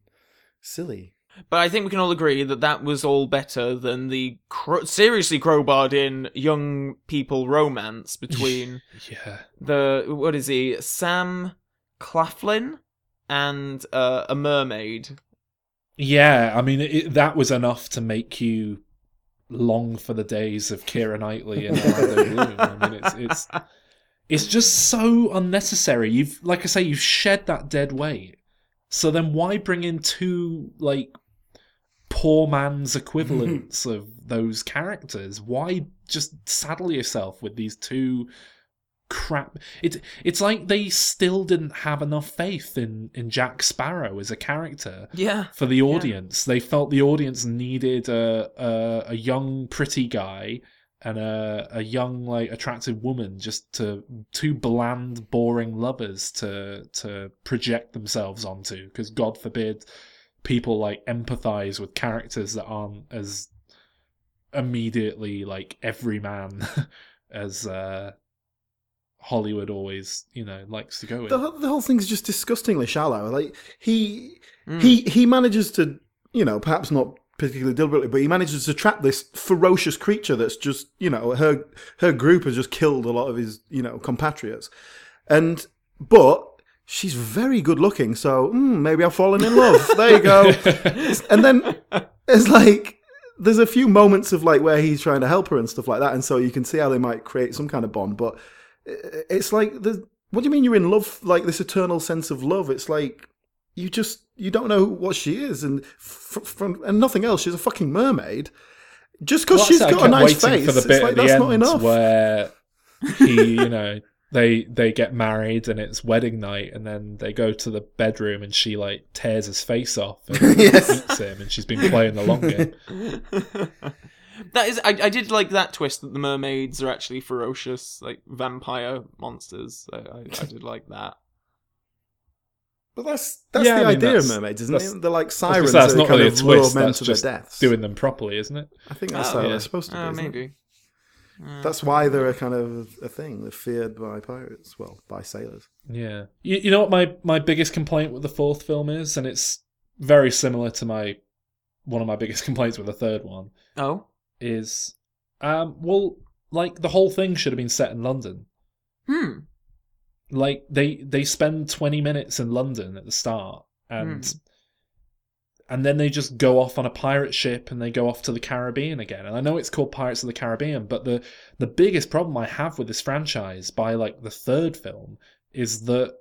silly. But I think we can all agree that that was all better than the cro- seriously crowbarred-in young people romance between yeah. the, what is he, Sam Claflin and uh, a mermaid. Yeah, I mean, it, that was enough to make you long for the days of Keira Knightley and Orlando Bloom. I mean, it's, it's, it's just so unnecessary. You've, like I say, you've shed that dead weight. So then why bring in two, like, poor man's equivalents of those characters? Why just saddle yourself with these two crap... It, it's like they still didn't have enough faith in, in Jack Sparrow as a character yeah. for the audience. Yeah. They felt the audience needed a, a, a young, pretty guy and a, a young, like, attractive woman, just to two bland, boring lovers to to project themselves onto, because God forbid people, like, empathise with characters that aren't as immediately, like, everyman as uh, Hollywood always, you know, likes to go with. The, the whole thing's just disgustingly shallow. Like, he mm. he he manages to, you know, perhaps not... particularly deliberately, but he manages to trap this ferocious creature that's just, you know, her her group has just killed a lot of his, you know, compatriots. And, but, she's very good looking, so mm, maybe I've fallen in love. There you go. And then, it's like, there's a few moments of, like, where he's trying to help her and stuff like that, and so you can see how they might create some kind of bond, but it's like, what do you mean you're in love? Like, this eternal sense of love, it's like, you just, you don't know what she is, and f- from and nothing else. She's a fucking mermaid. Just because well, she's got a nice face, it's like, that's not enough. Where he, you know, they they get married and it's wedding night, and then they go to the bedroom and she, like, tears his face off and yes. eats him, and she's been playing the long game. That is, I, I did like that twist that the mermaids are actually ferocious, like, vampire monsters. I, I, I did like that. But that's that's yeah, the I mean, idea that's, of mermaids, isn't it? They're like sirens that kind really of lure men to their deaths. Doing them properly, isn't it? I think that's oh, how yeah. they're supposed to be. Uh, maybe. Uh, that's why they're a kind of a thing. They're feared by pirates, well, by sailors. Yeah. You, you know what my, my biggest complaint with the fourth film is, and it's very similar to my one of my biggest complaints with the third one. Oh, is um well, like, the whole thing should have been set in London. Hmm. Like, they, they spend twenty minutes in London at the start, and mm. And then they just go off on a pirate ship and they go off to the Caribbean again. And I know it's called Pirates of the Caribbean, but the, the biggest problem I have with this franchise by, like, the third film is that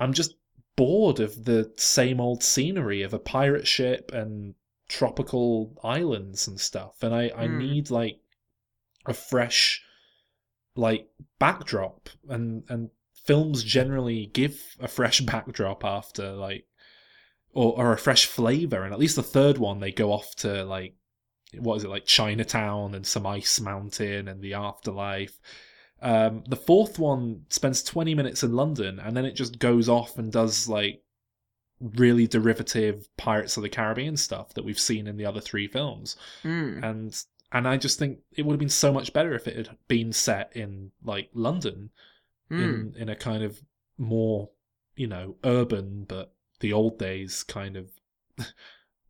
I'm just bored of the same old scenery of a pirate ship and tropical islands and stuff. And I, mm. I need, like, a fresh, like, backdrop. And, and films generally give a fresh backdrop after, like, Or, or a fresh flavour, and at least the third one, they go off to, like, what is it, like Chinatown and some ice mountain and the afterlife. Um, the fourth one spends twenty minutes in London, and then it just goes off and does, like, really derivative Pirates of the Caribbean stuff that we've seen in the other three films. Mm. And and I just think it would have been so much better if it had been set in, like, London, mm. in in a kind of more, you know, urban but the old days kind of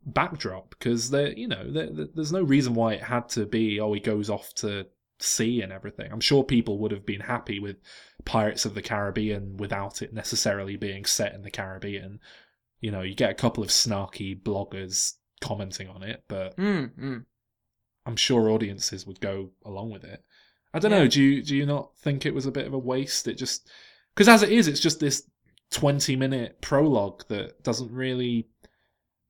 backdrop, because there, you know, they're, they're, there's no reason why it had to be, oh, he goes off to sea and everything. I'm sure people would have been happy with Pirates of the Caribbean without it necessarily being set in the Caribbean. You know, you get a couple of snarky bloggers commenting on it, but mm, mm. I'm sure audiences would go along with it. I don't yeah. know. Do you do you not think it was a bit of a waste? It just, because as it is, it's just this twenty minute prologue that doesn't really,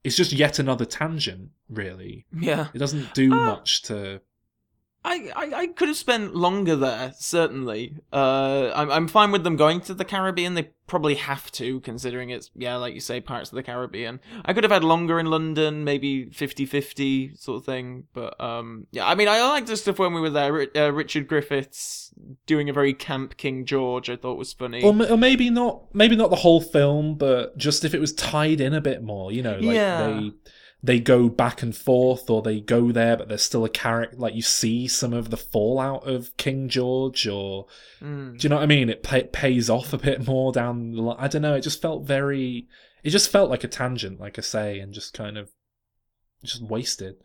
it's just yet another tangent, really. Yeah, it doesn't do uh, much to I, I I could have spent longer there, certainly. uh I'm, I'm fine with them going to the Caribbean. They probably have to, considering it's, yeah, like you say, Pirates of the Caribbean. I could have had longer in London, maybe fifty-fifty sort of thing, but um yeah I mean, I liked the stuff when we were there. uh, Richard Griffiths doing a very camp King George I thought was funny, or, or maybe not maybe not the whole film, but just if it was tied in a bit more, you know, like yeah. they they go back and forth, or they go there but there's still a character, like you see some of the fallout of King George, or mm. do you know what I mean? It pay- pays off a bit more down the line. I don't know, it just felt very, it just felt like a tangent, like I say, and just kind of just wasted.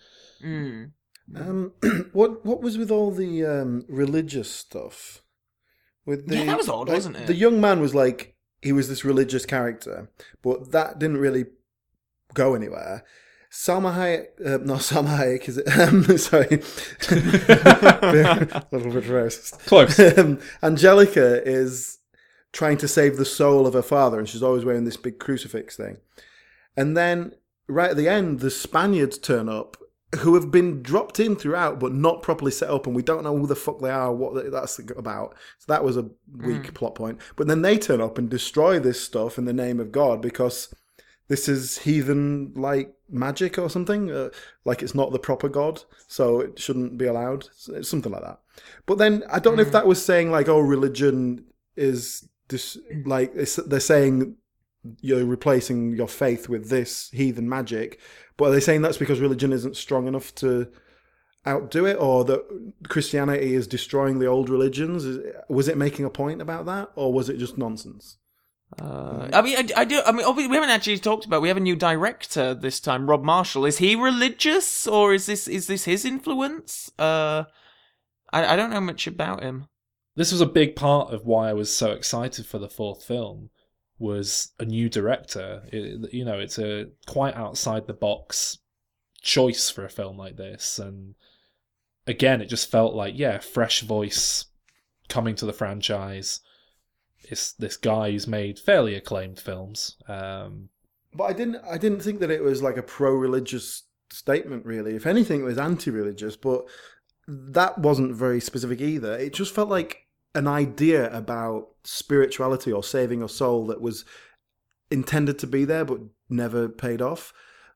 Mm. Um, what what was with all the um, religious stuff? With the, yeah, that was odd, like, wasn't it? The young man was like, he was this religious character, but that didn't really go anywhere. Salma Hayek, uh, no, Salma Hayek, is it? Um, sorry. A little bit racist. Close. Um, Angelica is trying to save the soul of her father, and she's always wearing this big crucifix thing. And then, right at the end, the Spaniards turn up, who have been dropped in throughout, but not properly set up, and we don't know who the fuck they are or what that's about. So that was a weak mm. plot point. But then they turn up and destroy this stuff in the name of God, because this is heathen, like, magic or something. Uh, like, it's not the proper God, so it shouldn't be allowed. It's something like that. But then, I don't know mm. if that was saying, like, oh, religion is, dis- like, it's, they're saying you're replacing your faith with this heathen magic. But are they saying that's because religion isn't strong enough to outdo it, or that Christianity is destroying the old religions? Was it making a point about that, or was it just nonsense? Uh, I mean, I, I do. I mean, obviously, we haven't actually talked about. We have a new director this time, Rob Marshall. Is he religious, or is this is this his influence? Uh, I, I don't know much about him. This was a big part of why I was so excited for the fourth film. Was a new director. It, you know, it's a quite outside the box choice for a film like this, and again, it just felt like, yeah, fresh voice coming to the franchise. It's this guy who's made fairly acclaimed films, um, but I didn't. I didn't think that it was like a pro-religious statement, really. If anything, it was anti-religious, but that wasn't very specific either. It just felt like an idea about spirituality or saving your soul that was intended to be there but never paid off,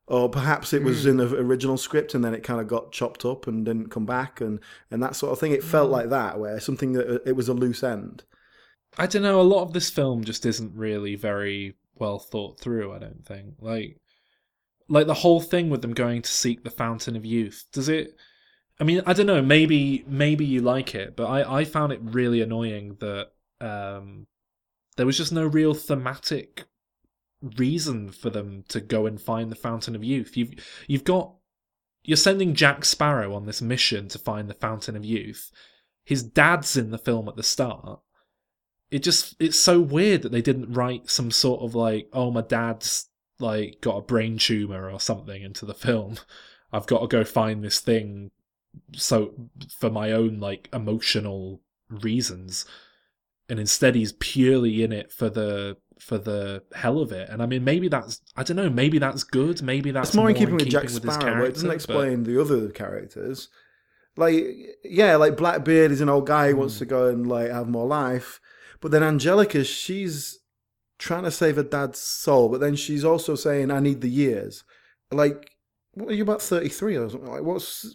or perhaps it was mm. in the original script and then it kind of got chopped up and didn't come back, and and that sort of thing. It mm. felt like that, where something that it was a loose end. I don't know, a lot of this film just isn't really very well thought through, I don't think. Like, like the whole thing with them going to seek the Fountain of Youth, does it... I mean, I don't know, maybe maybe you like it, but I, I found it really annoying that um, there was just no real thematic reason for them to go and find the Fountain of Youth. You've, you've got... You're sending Jack Sparrow on this mission to find the Fountain of Youth. His dad's in the film at the start. It just, it's so weird that they didn't write some sort of like, oh, my dad's like got a brain tumor or something into the film. I've got to go find this thing, so for my own like emotional reasons. And instead, he's purely in it for the for the hell of it. And I mean, maybe that's I don't know. Maybe that's good. Maybe that's it's more, more in keeping with Jack Sparrow. It doesn't explain but... the other characters. Like yeah, like Blackbeard is an old guy who wants mm. to go and like have more life, but then Angelica, she's trying to save her dad's soul, but then she's also saying, "I need the years." Like, what are you about thirty-three or something? Like, what's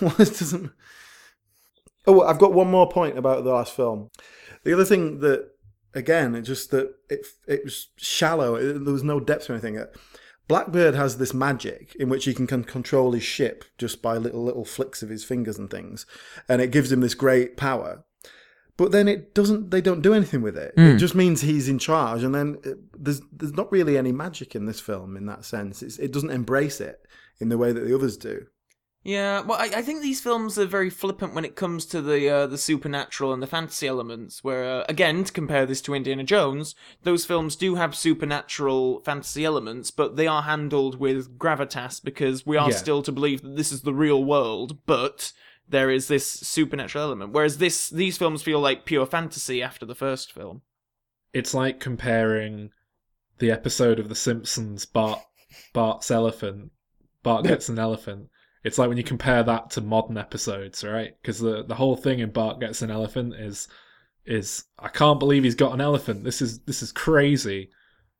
what doesn't? Oh, I've got one more point about the last film. The other thing that, again, it's just that it it was shallow. It, there was no depth or anything. Blackbeard has this magic in which he can, can control his ship just by little little flicks of his fingers and things, and it gives him this great power. But then it doesn't. They don't do anything with it. Mm. It just means he's in charge. And then it, there's there's not really any magic in this film in that sense. It's, it doesn't embrace it in the way that the others do. Yeah, well, I, I think these films are very flippant when it comes to the uh, the supernatural and the fantasy elements, where, uh, again, to compare this to Indiana Jones, those films do have supernatural fantasy elements, but they are handled with gravitas because we are yeah. still to believe that this is the real world, but there is this supernatural element, whereas this these films feel like pure fantasy after the first film. It's like comparing the episode of The Simpsons, Bart Bart's elephant, Bart gets an elephant. It's like when you compare that to modern episodes, right? Because the, the whole thing in Bart Gets an Elephant is is I can't believe he's got an elephant. This is this is crazy.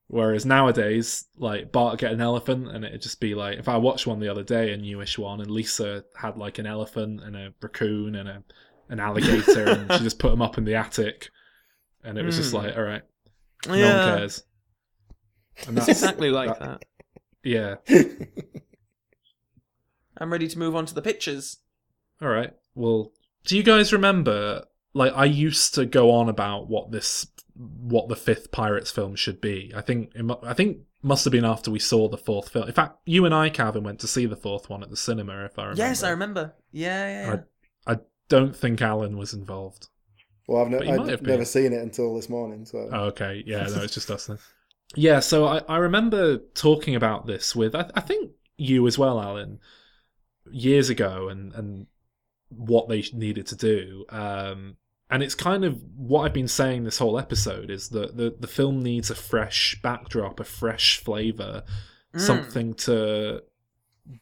Whereas nowadays, like Bart Get an Elephant, and it'd just be like, if I watched one the other day, a newish one, and Lisa had like an elephant and a raccoon and a an alligator, and she just put them up in the attic, and it was mm. just like, all right, no yeah. one cares. And that's, it's exactly like that. that. Yeah. I'm ready to move on to the pictures. All right. Well, do you guys remember, like, I used to go on about what this, what the fifth Pirates film should be. I think it, I think must have been after we saw the fourth film. In fact, you and I, Calvin, went to see the fourth one at the cinema, if I remember. Yes, I remember. Yeah, yeah, yeah. I, I don't think Alan was involved. Well, I've, no, I've never seen it until this morning, so... Oh, okay. Yeah, no, it's just us then. Yeah, so I, I remember talking about this with, I, I think you as well, Alan, years ago, and and what they needed to do, um and it's kind of what I've been saying this whole episode, is that the the film needs a fresh backdrop, a fresh flavor, mm. something to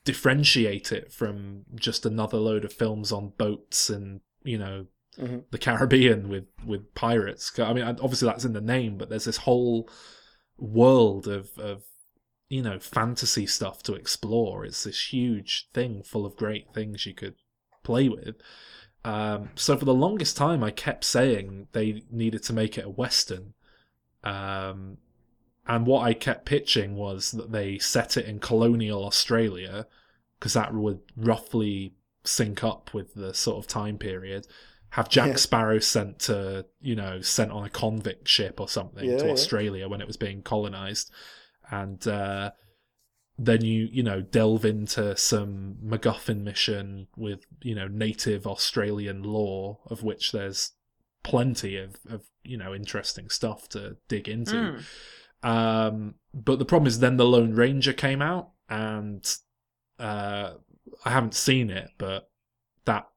differentiate it from just another load of films on boats and, you know, mm-hmm. the Caribbean with with pirates. I mean, obviously that's in the name, but there's this whole world of of you know, fantasy stuff to explore. It's this huge thing full of great things you could play with. Um, so for the longest time, I kept saying they needed to make it a Western. Um, and what I kept pitching was that they set it in colonial Australia, because that would roughly sync up with the sort of time period. Have Jack yeah. Sparrow sent to, you know, sent on a convict ship or something yeah, to yeah. Australia when it was being colonised. And uh, then you, you know, delve into some MacGuffin mission with, you know, native Australian lore, of which there's plenty of, of you know, interesting stuff to dig into. Mm. Um, but the problem is then The Lone Ranger came out, and uh, I haven't seen it, but that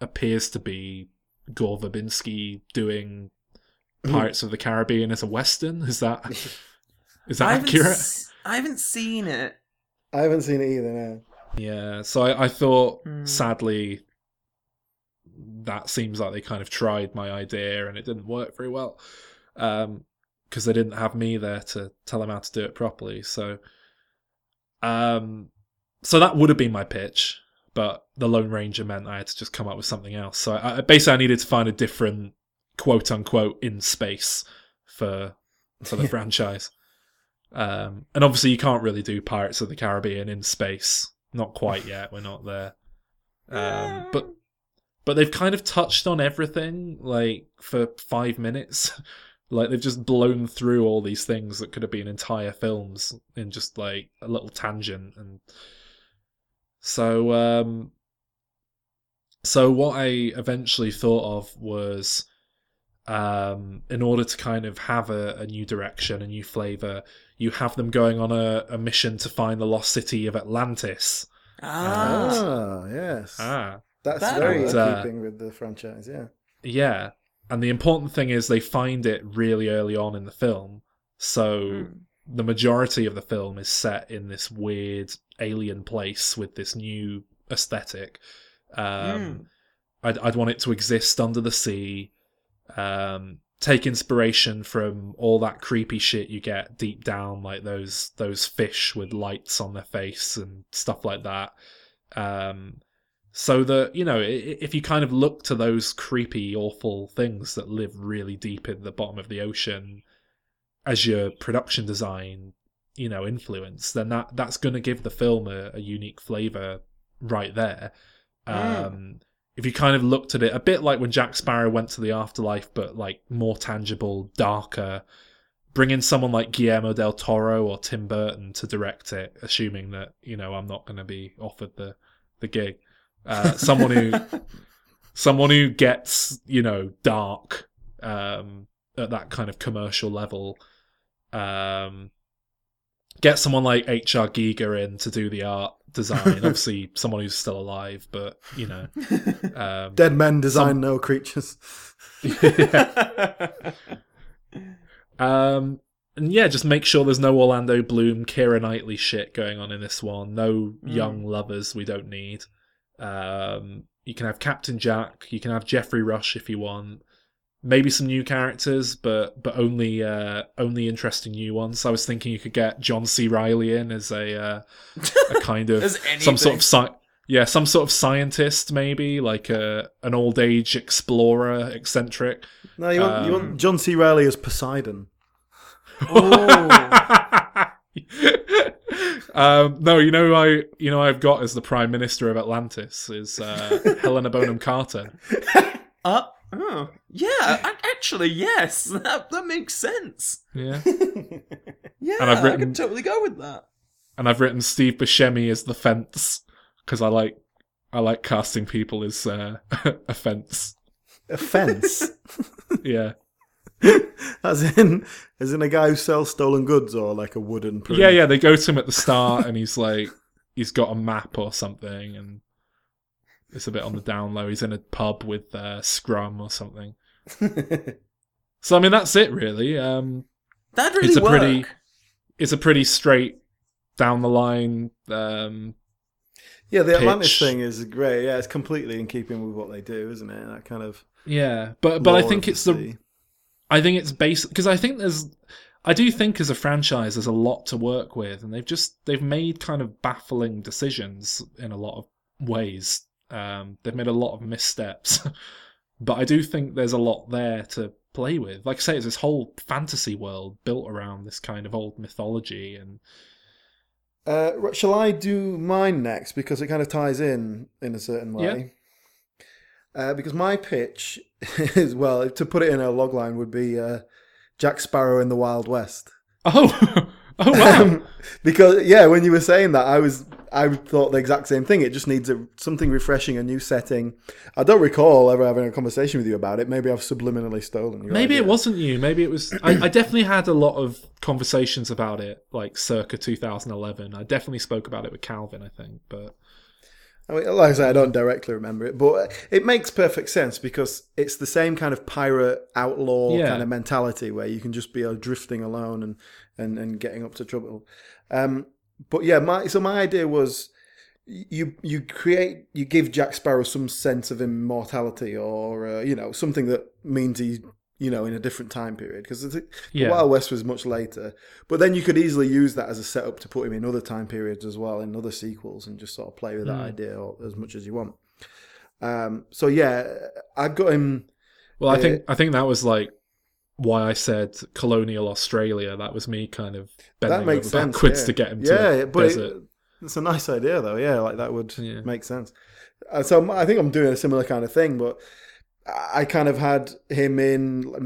appears to be Gore Verbinski doing Pirates of the Caribbean as a Western. Is that... Is that I accurate? S- I haven't seen it. I haven't seen it either, no. Yeah, so I, I thought, mm. sadly, that seems like they kind of tried my idea and it didn't work very well, because um, they didn't have me there to tell them how to do it properly. So um, so that would have been my pitch, but The Lone Ranger meant I had to just come up with something else. So I, I, basically I needed to find a different quote-unquote in space for, for the franchise. Um, and obviously you can't really do Pirates of the Caribbean in space. Not quite yet, we're not there. Um, but but they've kind of touched on everything, like, for five minutes. Like, they've just blown through all these things that could have been entire films in just, like, a little tangent. And so, um, so what I eventually thought of was, um, in order to kind of have a, a new direction, a new flavour... you have them going on a, a mission to find the lost city of Atlantis. Ah, and, yes. Ah, That's that very in uh, keeping with the franchise, yeah. Yeah, and the important thing is they find it really early on in the film, so mm. the majority of the film is set in this weird alien place with this new aesthetic. Um, mm. I'd, I'd want it to exist under the sea, um, take inspiration from all that creepy shit you get deep down, like those those fish with lights on their face and stuff like that. Um, so that, you know, if you kind of look to those creepy, awful things that live really deep in the bottom of the ocean as your production design, you know, influence, then that, that's going to give the film a, a unique flavour right there. Mm. Um, if you kind of looked at it a bit like when Jack Sparrow went to the afterlife, but like more tangible, darker, bring in someone like Guillermo del Toro or Tim Burton to direct it, assuming that, you know, I'm not going to be offered the, the gig. Uh, someone who, someone who gets, you know, dark, um, at that kind of commercial level, um, get someone like H R Giger in to do the art design. Obviously, someone who's still alive, but, you know. Um, Dead men design some... no creatures. yeah. Um, and yeah, just make sure there's no Orlando Bloom, Keira Knightley shit going on in this one. No mm. young lovers we don't need. Um, you can have Captain Jack. You can have Geoffrey Rush if you want. Maybe some new characters, but but only uh, only interesting new ones. So I was thinking you could get John C. Reilly in as a uh, a kind of some sort of sci- yeah some sort of scientist, maybe like a an old age explorer eccentric. No, you want, um, you want John C. Reilly as Poseidon. Oh. um, no, you know who I you know I've got as the Prime Minister of Atlantis is uh, Helena Bonham Carter. Uh Oh, yeah, actually, yes, that, that makes sense. Yeah. yeah, and I've written, I can totally go with that. And I've written Steve Buscemi as the fence, because I like I like casting people as uh, a fence. A fence? yeah. As in, as in a guy who sells stolen goods or like a wooden prune? Yeah, yeah, they go to him at the start and he's like, he's got a map or something and... It's a bit on the down low. He's in a pub with uh, Scrum or something. So I mean, that's it really. Um, that really it's a work. pretty, it's a pretty straight down the line. Um, yeah, the pitch. Atlantis thing is great. Yeah, it's completely in keeping with what they do, isn't it? That kind of yeah. But but I think it's the, the, I think it's basic because I think there's, I do think as a franchise there's a lot to work with, and they've just they've made kind of baffling decisions in a lot of ways. Um, they've made a lot of missteps, but I do think there's a lot there to play with. Like I say, it's this whole fantasy world built around this kind of old mythology. And uh, shall I do mine next? Because it kind of ties in in a certain way. Yeah. Uh, because my pitch is, well, to put it in a logline would be uh, Jack Sparrow in the Wild West. Oh, oh wow. Um, because, yeah, when you were saying that, I was... I thought the exact same thing. It just needs a, something refreshing, a new setting. I don't recall ever having a conversation with you about it. Maybe I've subliminally stolen your Maybe idea. It wasn't you. Maybe it was... I, I definitely had a lot of conversations about it, like circa two thousand eleven. I definitely spoke about it with Calvin, I think. But I mean, like I said, I don't directly remember it, but it makes perfect sense because it's the same kind of pirate, outlaw yeah. kind of mentality where you can just be uh, drifting alone and, and, and getting up to trouble. Um But yeah, my so my idea was you you create you give Jack Sparrow some sense of immortality or uh, you know something that means he's you know in a different time period because the yeah. Wild West was much later. But then you could easily use that as a setup to put him in other time periods as well in other sequels and just sort of play with that mm. idea or, as much as you want. Um, so yeah, I got him. Well, I uh, think I think that was like. Why I said colonial Australia. That was me kind of bending over backwards yeah. to get him to yeah, the but desert. It, it's a nice idea though, yeah, like that would yeah. make sense. And so I think I'm doing a similar kind of thing, but I kind of had him in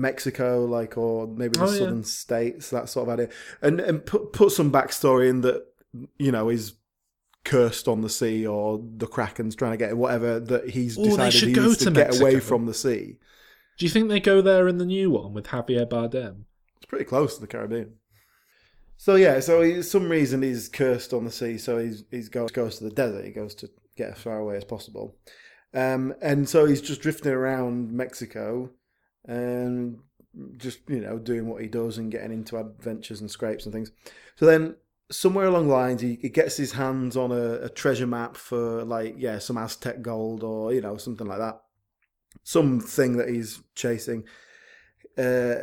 Mexico, like, or maybe the oh, southern yeah. states, that sort of idea. And, and put, put some backstory in that, you know, he's cursed on the sea or the Kraken's trying to get him, whatever, that he's Ooh, decided he needs to, to get away from the sea. Do you think they go there in the new one with Javier Bardem? It's pretty close to the Caribbean. So yeah, so he, for some reason he's cursed on the sea, so he's he's goes goes to the desert. He goes to get as far away as possible, um, and so he's just drifting around Mexico, and just you know doing what he does and getting into adventures and scrapes and things. So then somewhere along the lines, he, he gets his hands on a, a treasure map for like yeah some Aztec gold or you know something like that, something that he's chasing, uh,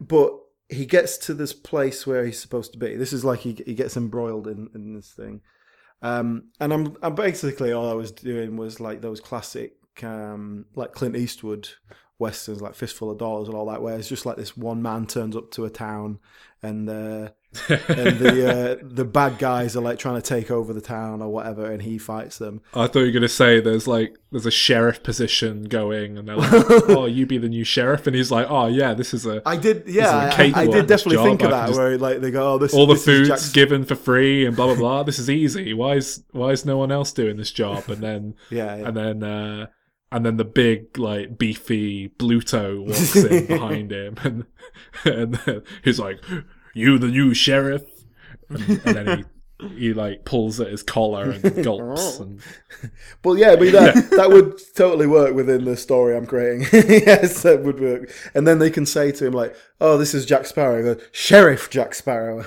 but. He gets to this place where he's supposed to be. This is like he he gets embroiled in, in this thing, um, and I'm I'm basically all I was doing was like those classic um, like Clint Eastwood westerns, like Fistful of Dollars and all that, where it's just like this one man turns up to a town, and uh, and the uh, the bad guys are like trying to take over the town or whatever, and he fights them. I thought you were going to say there's like there's a sheriff position going, and they're like, "Oh, you be the new sheriff," and he's like, "Oh yeah, this is a I did yeah I, I did definitely think of that where like they go, oh, this all the this food's Jack's... given for free and blah blah blah. This is easy. Why is why is no one else doing this job?" And then yeah, yeah and then. Uh, And then the big, like, beefy Bluto walks in behind him, and and he's like, "You, the new sheriff," and, and then he he like pulls at his collar and gulps. And... Well, yeah, but that yeah. that would totally work within the story I'm creating. Yes, that would work. And then they can say to him like, "Oh, this is Jack Sparrow, the Sheriff Jack Sparrow."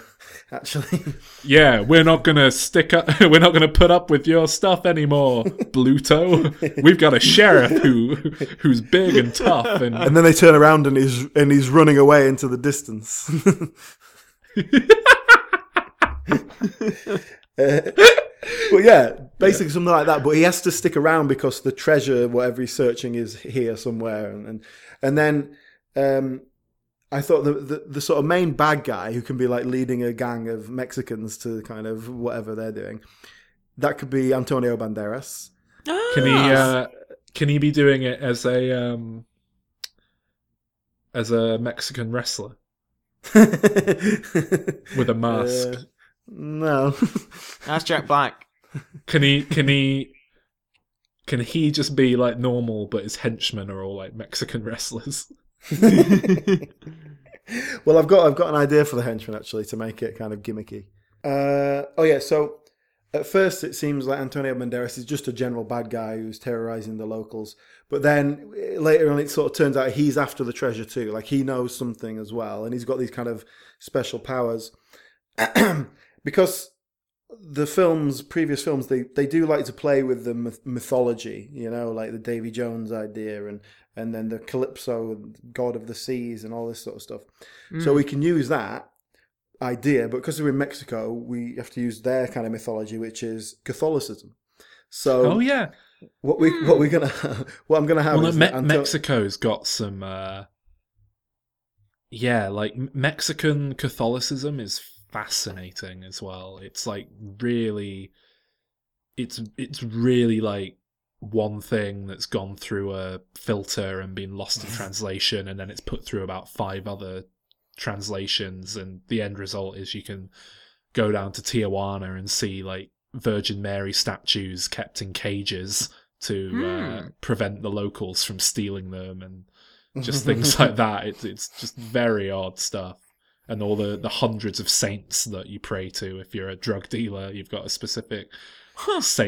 Actually, yeah, we're not gonna stick up. We're not gonna put up with your stuff anymore, Bluto. We've got a sheriff who, who's big and tough, and and then they turn around and he's and he's running away into the distance. uh, but yeah, basically yeah. something like that. But he has to stick around because the treasure, whatever he's searching, is here somewhere, and and, and then. Um, I thought the, the the sort of main bad guy who can be like leading a gang of Mexicans to kind of whatever they're doing, that could be Antonio Banderas. Ah. Can he uh, can he be doing it as a um, as a Mexican wrestler with a mask? Uh, no, that's Jack Black. Can he? Can he? Can he just be like normal, but his henchmen are all like Mexican wrestlers? Well, I've got I've got an idea for the henchman actually to make it kind of gimmicky. Uh, oh yeah, so at first it seems like Antonio Banderas is just a general bad guy who's terrorizing the locals, but then later on it sort of turns out he's after the treasure too. Like he knows something as well, and he's got these kind of special powers because the films, previous films, they they do like to play with the myth- mythology, you know, like the Davy Jones idea and. And then the Calypso, god of the seas, and all this sort of stuff. Mm. So we can use that idea, but because we're in Mexico, we have to use their kind of mythology, which is Catholicism. So, oh yeah, what we mm. what we're gonna what I'm gonna have well, is Me- Anto- Mexico's got some, uh, yeah, like Mexican Catholicism is fascinating as well. It's like really, it's it's really like. One thing that's gone through a filter and been lost in translation, and then it's put through about five other translations, and the end result is you can go down to Tijuana and see like Virgin Mary statues kept in cages to mm. uh, prevent the locals from stealing them, and just things like that. It's it's just very odd stuff, and all the the hundreds of saints that you pray to. If you're a drug dealer, you've got a specific.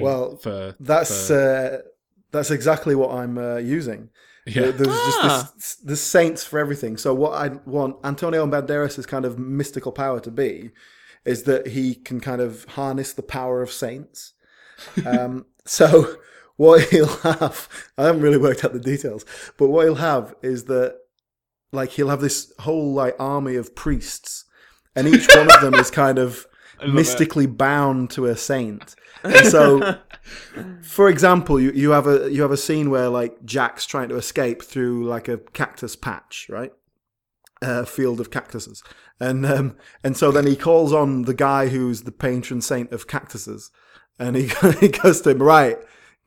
Well, for, that's for... Uh, that's exactly what I'm uh, using. Yeah. There's ah. just this, this saints for everything. So what I want Antonio Banderas' kind of mystical power to be is that he can kind of harness the power of saints. Um, so what he'll have, I haven't really worked out the details, but what he'll have is that like he'll have this whole like army of priests, and each one of them is kind of mystically it. bound to a saint. And so, for example, you, you have a you have a scene where like Jack's trying to escape through like a cactus patch, right? A field of cactuses, and um, and so then he calls on the guy who's the patron saint of cactuses, and he, he goes to him, right,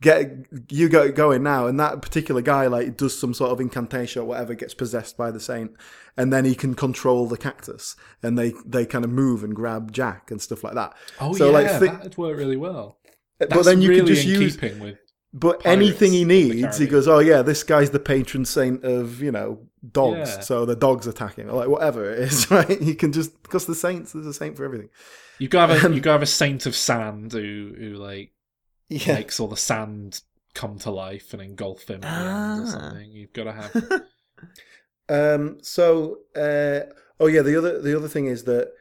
get you go going now, and that particular guy like does some sort of incantation or whatever, gets possessed by the saint, and then he can control the cactus, and they they kind of move and grab Jack and stuff like that. Oh so, yeah, like, th- that'd work really well. That's but then you really can just in use keeping with But Pirates anything he needs, he goes, oh yeah, this guy's the patron saint of, you know, dogs. Yeah. So the dogs attack him, or like whatever it is, right? You can just, because the saints, there's a saint for everything. You gotta have a, um, you gotta have a saint of sand who, who like yeah. makes all the sand come to life and engulf him ah. or something. You've got to have. um. So, uh, oh yeah, the other the other thing is that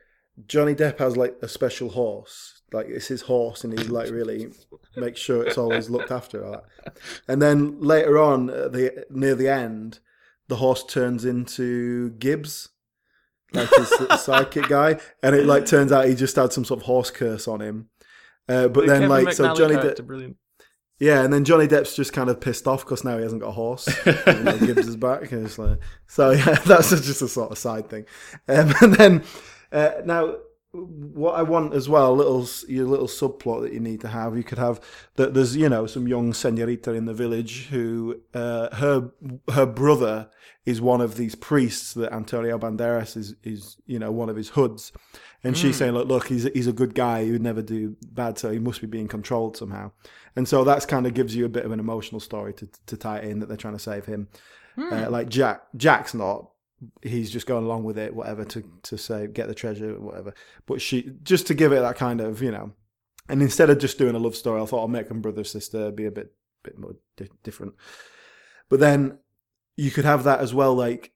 Johnny Depp has like a special horse. Like, it's his horse, and he like really makes sure it's always looked after. Or that. And then later on, at the near the end, the horse turns into Gibbs, like his sidekick guy, and it like turns out he just had some sort of horse curse on him. Uh, but the then Kevin like McNally so Johnny Depp, yeah, and then Johnny Depp's just kind of pissed off because now he hasn't got a horse. Even though Gibbs is back, and it's like, so yeah, that's just a sort of side thing. Um, and then uh, now. What I want as well, little your little subplot that you need to have. You could have that there's, you know, some young senorita in the village who uh, her her brother is one of these priests that Antonio Banderas is is you know one of his hoods, and mm. she's saying, look, look, he's he's a good guy. He would never do bad, so he must be being controlled somehow. And so that's kind of gives you a bit of an emotional story to to tie in that they're trying to save him. Mm. Uh, like Jack, Jack's not. He's just going along with it, whatever, to to say get the treasure, whatever. But she just to give it that kind of, you know. And instead of just doing a love story, I thought I'll make them brother sister, be a bit bit more di- different. But then you could have that as well. Like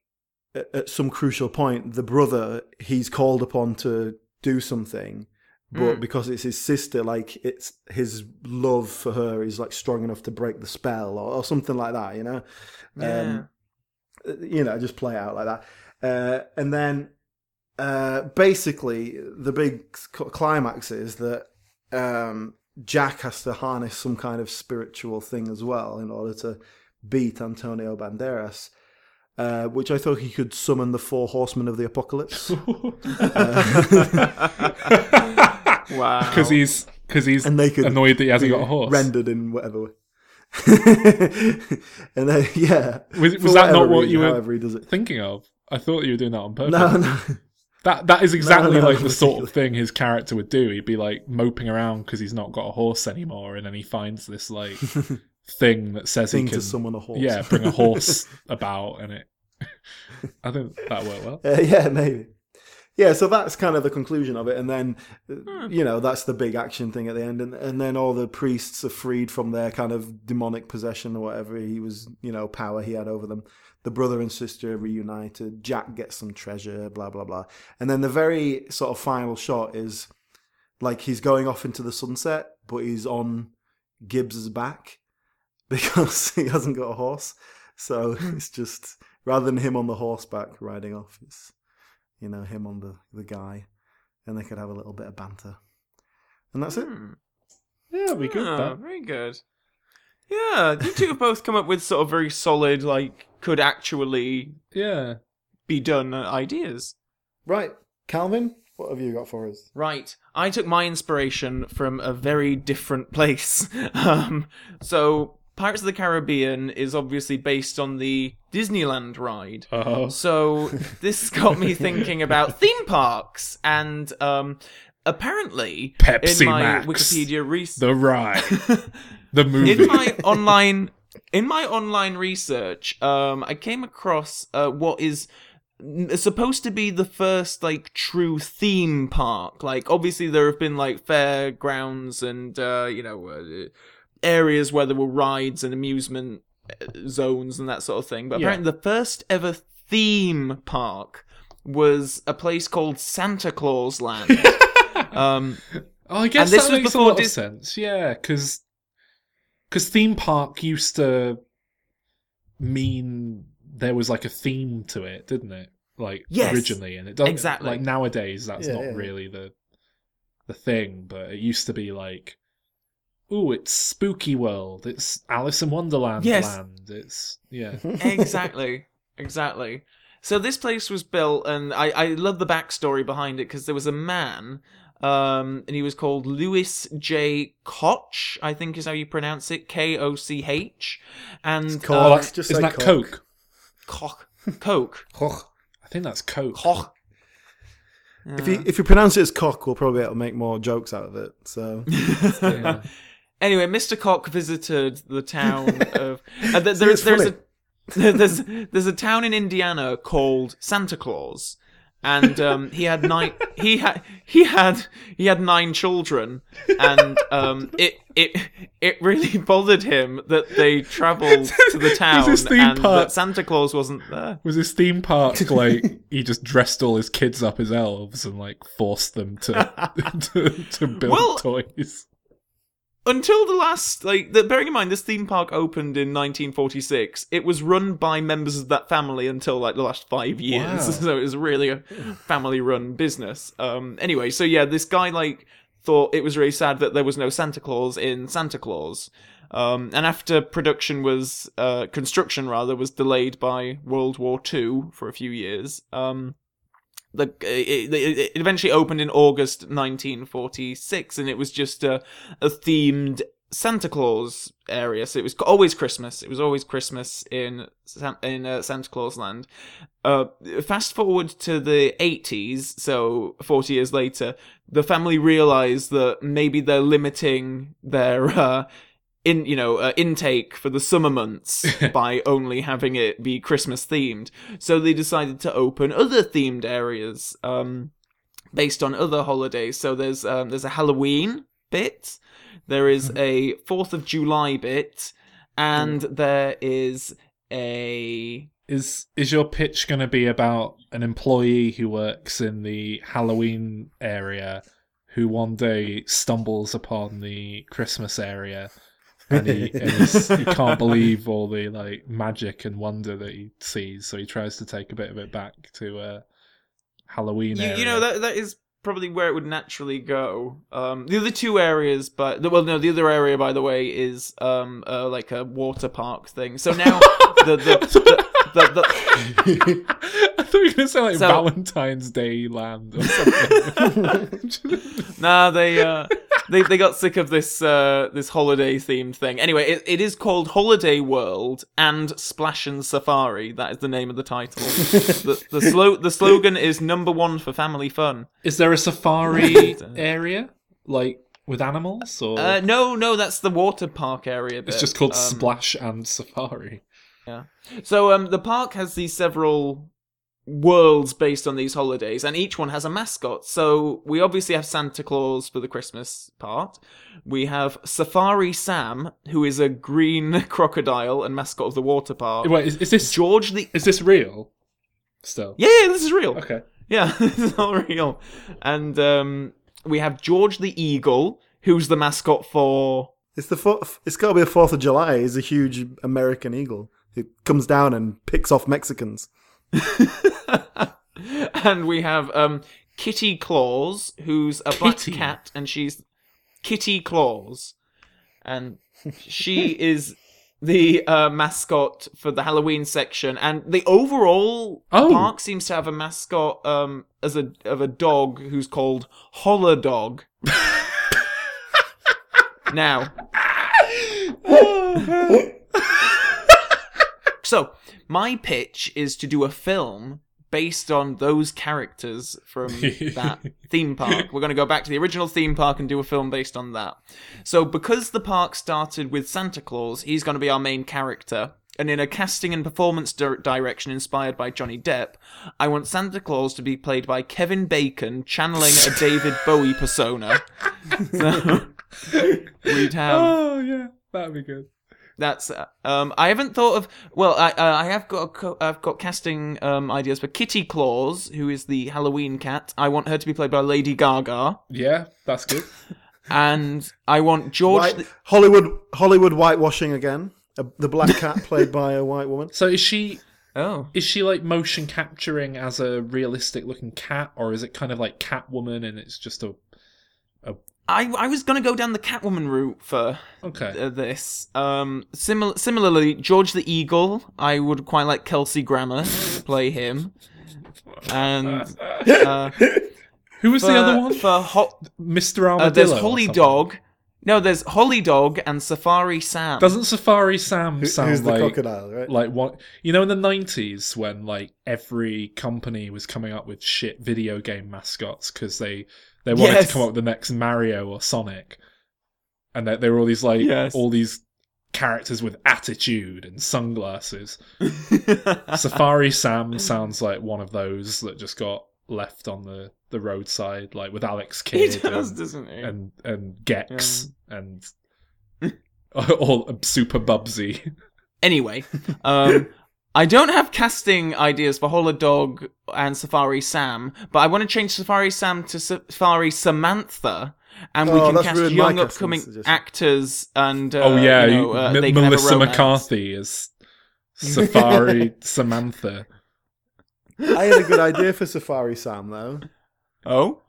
at, at some crucial point, the brother he's called upon to do something, but mm. because it's his sister, like it's his love for her is like strong enough to break the spell or, or something like that, you know. Yeah. Um, You know, just play out like that. Uh, and then uh, basically the big climax is that um, Jack has to harness some kind of spiritual thing as well in order to beat Antonio Banderas, uh, which I thought he could summon the four horsemen of the apocalypse. uh, wow. Because he's, cause he's and they could annoyed that he hasn't got a horse. Rendered in whatever way. And then yeah, was, was that not what reason, you were thinking of? I thought you were doing that on purpose. No, no, that that is exactly no, no, like no, the sort of thing his character would do. He'd be like moping around because he's not got a horse anymore, and then he finds this like thing that says thing he can summon a horse. Yeah, bring a horse about, and it. I think that worked well. Uh, yeah, maybe. Yeah, so that's kind of the conclusion of it, and then you know that's the big action thing at the end, and and then all the priests are freed from their kind of demonic possession or whatever he was, you know, power he had over them. The brother and sister are reunited. Jack gets some treasure, blah blah blah, and then the very sort of final shot is like he's going off into the sunset, but he's on Gibbs's back because he hasn't got a horse, so it's just rather than him on the horseback riding off, it's. You know, him on the, the guy, and they could have a little bit of banter. And that's it. Hmm. Yeah, we good. Oh, very good. Yeah, you two have both come up with sort of very solid, like, could actually yeah be done ideas. Right. Calvin, what have you got for us? Right. I took my inspiration from a very different place. um, so... Pirates of the Caribbean is obviously based on the Disneyland ride. Uh-huh. So this got me thinking about theme parks. And um, apparently, Pepsi in my Max, Wikipedia research... The ride. The movie. In my online, in my online research, um, I came across uh, what is... supposed to be the first like true theme park. Like obviously there have been like fairgrounds and uh, you know uh, areas where there were rides and amusement zones and that sort of thing, but yeah. apparently the first ever theme park was a place called Santa Claus Land. um, oh, I guess and that this makes was before a lot Dis- of sense. Yeah, because because theme park used to mean there was like a theme to it, didn't it? Like yes, originally, and it doesn't exactly like nowadays. That's yeah, not yeah. really the the thing, but it used to be like. Ooh, it's Spooky World. It's Alice in Wonderland yes. land. It's yeah. Exactly. Exactly. So this place was built, and I, I love the backstory behind it because there was a man, um, and he was called Louis J. Koch, I think is how you pronounce it, K O C H, and uh, like, just isn't that Coke? Coke. Coke. Koch. I think that's Coke. Koch. Yeah. If you if you pronounce it as Cock, we'll probably be able to make more jokes out of it. So. Yeah. Anyway, Mister Cock visited the town of... Uh, there, there, there's, a, there's, there's a town in Indiana called Santa Claus. And um, he had nine. He had he had he had nine children, and um, it it it really bothered him that they travelled to the town and park, that Santa Claus wasn't there. Was his theme park like he just dressed all his kids up as elves and like forced them to to, to build well, toys? Until the last, like, the, bearing in mind, this theme park opened in nineteen forty-six. It was run by members of that family until, like, the last five years. Wow. So it was really a family-run business. Um, anyway, so yeah, this guy, like, thought it was really sad that there was no Santa Claus in Santa Claus. Um, and after production was, uh, construction, rather, was delayed by World War Two for a few years, um... The, it, it eventually opened in August nineteen forty-six, and it was just a, a themed Santa Claus area. So it was always Christmas. It was always Christmas in in uh, Santa Claus Land. Uh, fast forward to the eighties, so forty years later, the family realized that maybe they're limiting their uh, in you know uh, intake for the summer months by only having it be Christmas themed, so they decided to open other themed areas um based on other holidays. So there's um, there's a Halloween bit, there is a fourth of July bit, and there is a is is your pitch going to be about an employee who works in the Halloween area who one day stumbles upon the Christmas area? And, he, and he can't believe all the like magic and wonder that he sees, so he tries to take a bit of it back to uh, Halloween. You, area. you know that that is probably where it would naturally go. Um, the other two areas, but well, no, the other area, by the way, is um, uh, like a water park thing. So now the the. the, the, the... I thought you were gonna say like so... Valentine's Day Land or something. Nah, they. Uh... They they got sick of this uh, this holiday themed thing. Anyway, it, it is called Holiday World and Splash and Safari. That is the name of the title. the the, slo- the slogan is number one for family fun. Is there a safari area like with animals? Or uh, no, no, that's the water park area bit. It's just called um, Splash and Safari. Yeah. So um, the park has these several worlds based on these holidays, and each one has a mascot. So we obviously have Santa Claus for the Christmas part. We have Safari Sam, who is a green crocodile and mascot of the water park. Wait, is, is this George the? Is this real? Still, yeah, yeah, this is real. Okay, yeah, this is all real. And um, we have George the Eagle, who's the mascot for. It's the fourth. It's got to be the Fourth of July. He's a huge American eagle who comes down and picks off Mexicans. And we have um, Kitty Claus, who's a Kitty. black cat, and she's Kitty Claus, and she is the uh, mascot for the Halloween section. And the overall oh. park seems to have a mascot um, as a of a dog who's called Holodog. Now. So, my pitch is to do a film based on those characters from that theme park. We're going to go back to the original theme park and do a film based on that. So, because the park started with Santa Claus, he's going to be our main character. And in a casting and performance di- direction inspired by Johnny Depp, I want Santa Claus to be played by Kevin Bacon, channeling a David Bowie persona. So, we'd have... Oh, yeah, that'd be good. That's um. I haven't thought of. Well, I uh, I have got a co- I've got casting um ideas for Kitty Claus, who is the Halloween cat. I want her to be played by Lady Gaga. Yeah, that's good. And I want George White, the... Hollywood Hollywood whitewashing again. A, the black cat played by a white woman. So is she? Oh, is she like motion capturing as a realistic looking cat, or is it kind of like Catwoman and it's just a a. I, I was going to go down the Catwoman route for okay. th- this. Um, simil- similarly, George the Eagle, I would quite like Kelsey Grammer to play him. And uh, who was for, the other one? For Ho- Mister Armadillo. Uh, there's Holly Dog. No, there's Holly Dog and Safari Sam. Doesn't Safari Sam who, sound who's like the crocodile, right? Like what? You know, in the nineties when like every company was coming up with shit video game mascots because they. They wanted yes. to come up with the next Mario or Sonic. and there, there were all these like yes. all these characters with attitude and sunglasses. Safari Sam sounds like one of those that just got left on the, the roadside, like with Alex Kidd. He does, and, doesn't he? And and Gex yeah. and all Super Bubsy. Anyway, um, I don't have casting ideas for Holler Dog and Safari Sam, but I want to change Safari Sam to Safari Samantha, and oh, we can cast young upcoming actors. And uh, oh yeah, you know, uh, M- they Melissa McCarthy is Safari Samantha. I had a good idea for Safari Sam though. Oh,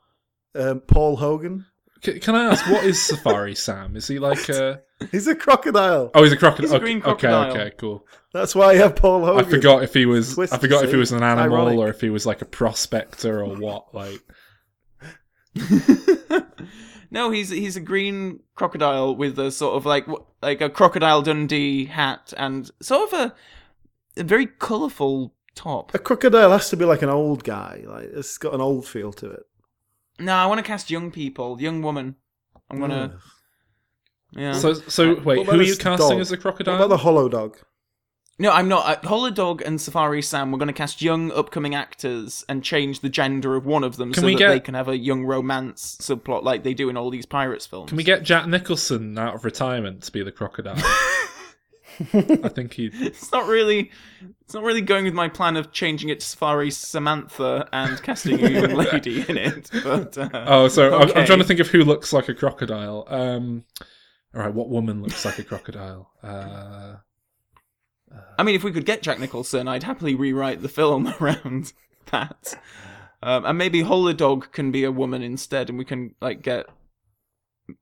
um, Paul Hogan. C- can I ask, what is Safari Sam? Is he like a? He's a crocodile. Oh, he's a crocodile. He's a green crocodile. Okay, okay, cool. That's why I have Paul Hogan. I forgot if he was. Twisted I forgot if he was an animal ironic. Or if he was like a prospector or what. Like. No, he's he's a green crocodile with a sort of like like a Crocodile Dundee hat and sort of a, a very colourful top. A crocodile has to be like an old guy. Like it's got an old feel to it. No, I want to cast young people, young woman. I'm gonna. Mm. Yeah. So, so wait, who are you casting dog? As a crocodile? What about the Hollow Dog? No, I'm not. Uh, Hollow Dog and Safari Sam, we're going to cast young upcoming actors and change the gender of one of them can so that get... they can have a young romance subplot like they do in all these Pirates films. Can we get Jack Nicholson out of retirement to be the crocodile? I think he. It's not really. It's not really going with my plan of changing it to Safari Samantha and casting a young lady in it. But, uh, oh, so okay. I'm, I'm trying to think of who looks like a crocodile. Um... All right, what woman looks like a crocodile? Uh, uh... I mean, if we could get Jack Nicholson, I'd happily rewrite the film around that, um, and maybe Holler Dog can be a woman instead, and we can like get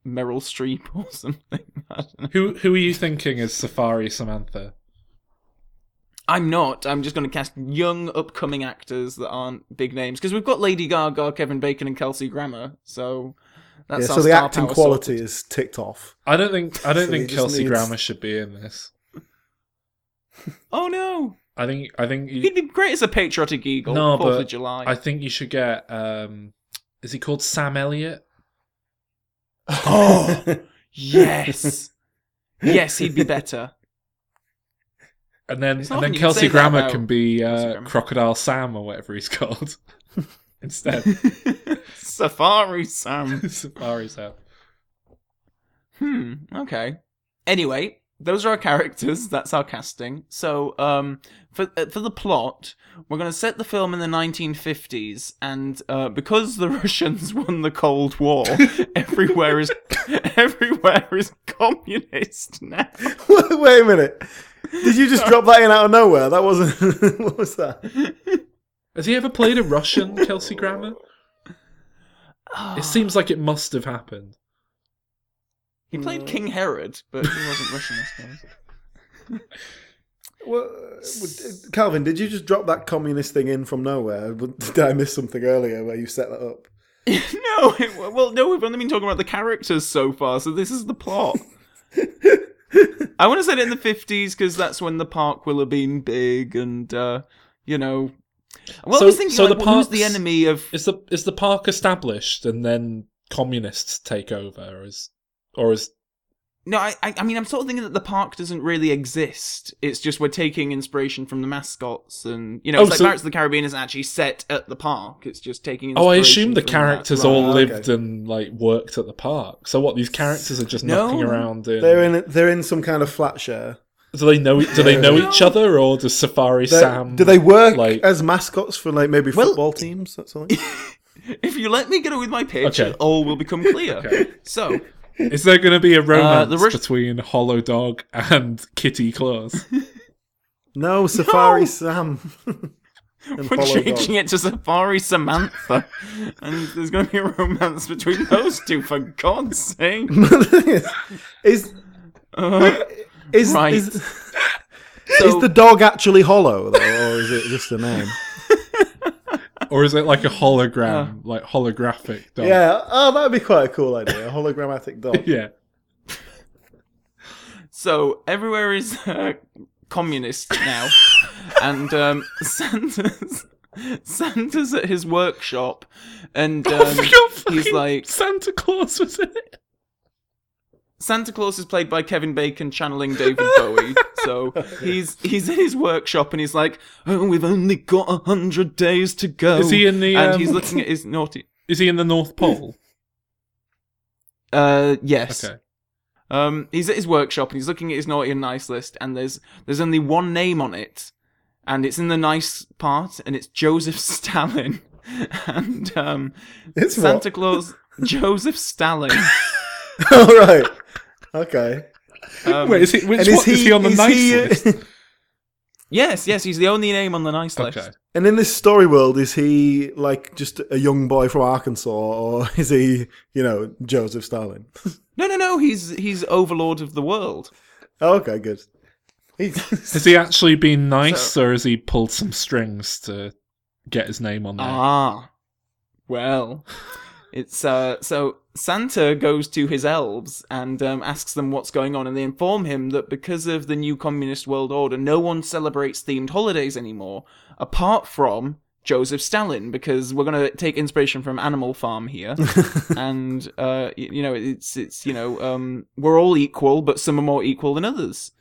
Meryl Streep or something. I don't know. Who who are you thinking is Safari Samantha? I'm not. I'm just going to cast young upcoming actors that aren't big names because we've got Lady Gaga, Kevin Bacon, and Kelsey Grammer, so. Yeah, so the acting quality sorted. Is ticked off. I don't think I don't so think Kelsey needs... Grammer should be in this. Oh no! I think I think you... he'd be great as a patriotic eagle. No, Fourth but of July. I think you should get. Um, is he called Sam Elliott? Oh yes, yes, he'd be better. And then and then Kelsey Grammer that, can be uh, Crocodile Sam or whatever he's called. Instead, Safari Sam. Safari Sam. Hmm. Okay. Anyway, those are our characters. That's our casting. So, um, for for the plot, we're going to set the film in the nineteen fifties, and uh, because the Russians won the Cold War, everywhere is everywhere is communist now. Wait a minute. Did you just Sorry. drop that in out of nowhere? That wasn't. What was that? Has he ever played a Russian, Kelsey Grammer? It seems like it must have happened. He played King Herod, but he wasn't Russian, I suppose. Well, Calvin, did you just drop that communist thing in from nowhere? Did I miss something earlier where you set that up? No, it, well, no, we've only been talking about the characters so far, so this is the plot. I want to set it in the fifties, because that's when the park will have been big, and, uh, you know... Well, so, I was thinking, so like, the park's, who's the enemy of... Is the is the park established and then communists take over? Or is... Or is... No, I, I mean, I'm sort of thinking that the park doesn't really exist. It's just we're taking inspiration from the mascots and... You know, oh, it's like so... Pirates of the Caribbean isn't actually set at the park. It's just taking inspiration. Oh, I assume the characters that, right? all oh, okay. lived and, like, worked at the park. So what, these characters are just no. knocking around in... They're in, they're in some kind of flat share. Do they know? Do they know each other, or does Safari They're, Sam? Do they work like, as mascots for like maybe well, football teams? That's all. If you let me get on with my pitch, okay. it all will become clear. Okay. So, is there going to be a romance uh, Rush- between Hollow Dog and Kitty Claus? No, Safari no. Sam. We're changing Dog. It to Safari Samantha, and there's going to be a romance between those two. For God's sake, is. Uh, Is, right. is, so, is the dog actually hollow, though, or is it just a name? Or is it like a hologram, uh, like holographic dog? Yeah, oh, that would be quite a cool idea, a hologrammatic dog. Yeah. So, everywhere is uh, communist now, and um, Santa's, Santa's at his workshop, and um, oh, he's like... Santa Claus was in it. Santa Claus is played by Kevin Bacon channeling David Bowie. So he's he's in his workshop and he's like, oh, we've only got a hundred days to go. Is he in the? And um, he's looking at his naughty. Is he in the North Pole? Uh, yes. Okay. Um, he's at his workshop and he's looking at his naughty and nice list, and there's there's only one name on it, and it's in the nice part, and it's Joseph Stalin. And um, it's Santa what? Claus, Joseph Stalin. All right. Okay. Um, Wait, is he? Which, is, what, he is he on the nice he, list? Yes, yes, he's the only name on the nice okay. list. And in this story world, is he like just a young boy from Arkansas, or is he, you know, Joseph Stalin? No, no, no. He's he's overlord of the world. Oh, okay, good. He's... Has he actually been nice, so... or has he pulled some strings to get his name on there? Ah, well. It's uh, so Santa goes to his elves and um, asks them what's going on, and they inform him that because of the new communist world order, no one celebrates themed holidays anymore, apart from Joseph Stalin, because we're going to take inspiration from Animal Farm here, and uh, you, you know it's it's you know um, we're all equal, but some are more equal than others.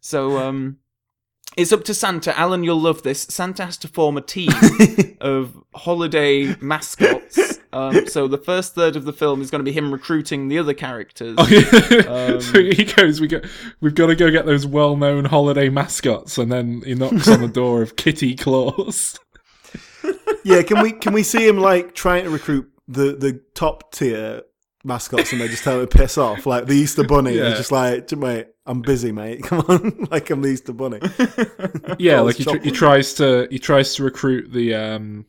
So um, it's up to Santa. Alan, you'll love this. Santa has to form a team of holiday mascots. Um, so the first third of the film is going to be him recruiting the other characters. Oh, yeah. um, so he goes, we go, we've got to go get those well-known holiday mascots, and then he knocks on the door of Kitty Claus. Yeah, can we can we see him like trying to recruit the, the top tier mascots, and they just tell him to piss off, like the Easter Bunny? Yeah. He's just like, mate, I'm busy, mate. Come on, like I'm the Easter Bunny. Yeah, like he, tr- he tries to he tries to recruit the. Um,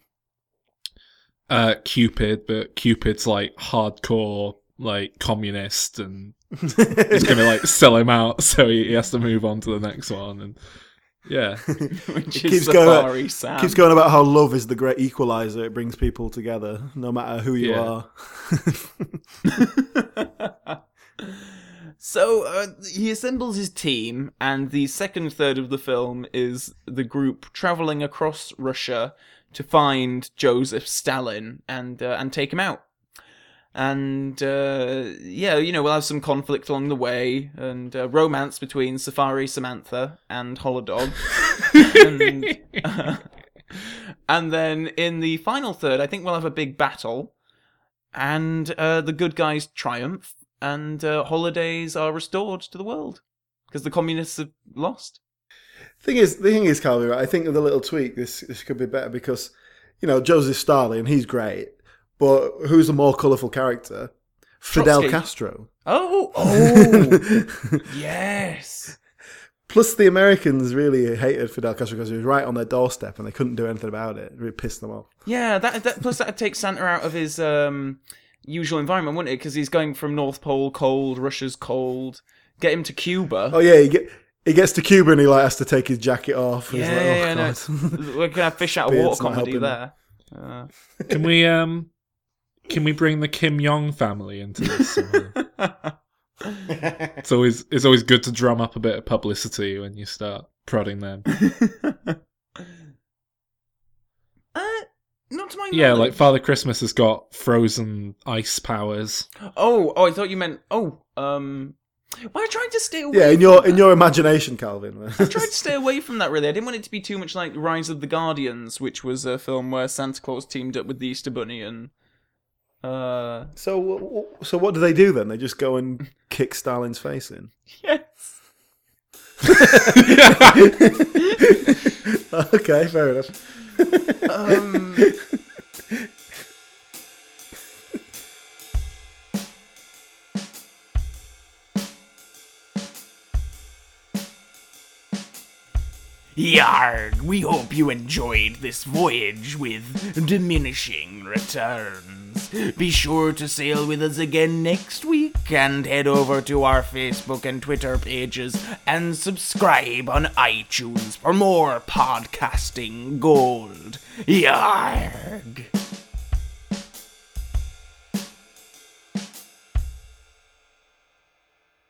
Uh, Cupid, but Cupid's like hardcore, like communist, and he's gonna like sell him out, so he, he has to move on to the next one. And yeah, which is Safari Sam. Keeps going about how love is the great equalizer; it brings people together, no matter who you yeah. are. So uh, he assembles his team, and the second third of the film is the group traveling across Russia to find Joseph Stalin and uh, and take him out. And, uh, yeah, you know, we'll have some conflict along the way, and uh, romance between Safari Samantha and Holodog. and, uh, and then in the final third, I think we'll have a big battle, and uh, the good guys triumph, and uh, holidays are restored to the world, because the communists have lost. Thing is, the thing is, Calvin, right? I think with a little tweak, this this could be better because, you know, Joseph Stalin, he's great, but who's the more colourful character? Fidel Trotsky. Castro. Oh, oh, yes. Plus, the Americans really hated Fidel Castro because he was right on their doorstep, and they couldn't do anything about it. It really pissed them off. Yeah, that, that plus that takes Santa out of his um, usual environment, wouldn't it? Because he's going from North Pole cold, Russia's cold. Get him to Cuba. Oh yeah, you get. He gets to Cuba and he like has to take his jacket off. And yeah, he's like, oh, yeah, no. We're gonna have fish out of water comedy there. Uh. Can we um, can we bring the Kim Jong family into this? it's always it's always good to drum up a bit of publicity when you start prodding them. uh, not to my yeah, knowledge. Like Father Christmas has got frozen ice powers. Oh, oh, I thought you meant oh, um. Well, I tried to stay away. Yeah, in your from that. in your imagination, Calvin. I tried to stay away from that. Really, I didn't want it to be too much like Rise of the Guardians, which was a film where Santa Claus teamed up with the Easter Bunny and. Uh... So, so what do they do then? They just go and kick Stalin's face in. Yes. Okay, fair enough. um. Yarg, we hope you enjoyed this voyage with Diminishing Returns. Be sure to sail with us again next week and head over to our Facebook and Twitter pages and subscribe on iTunes for more podcasting gold. Yarg!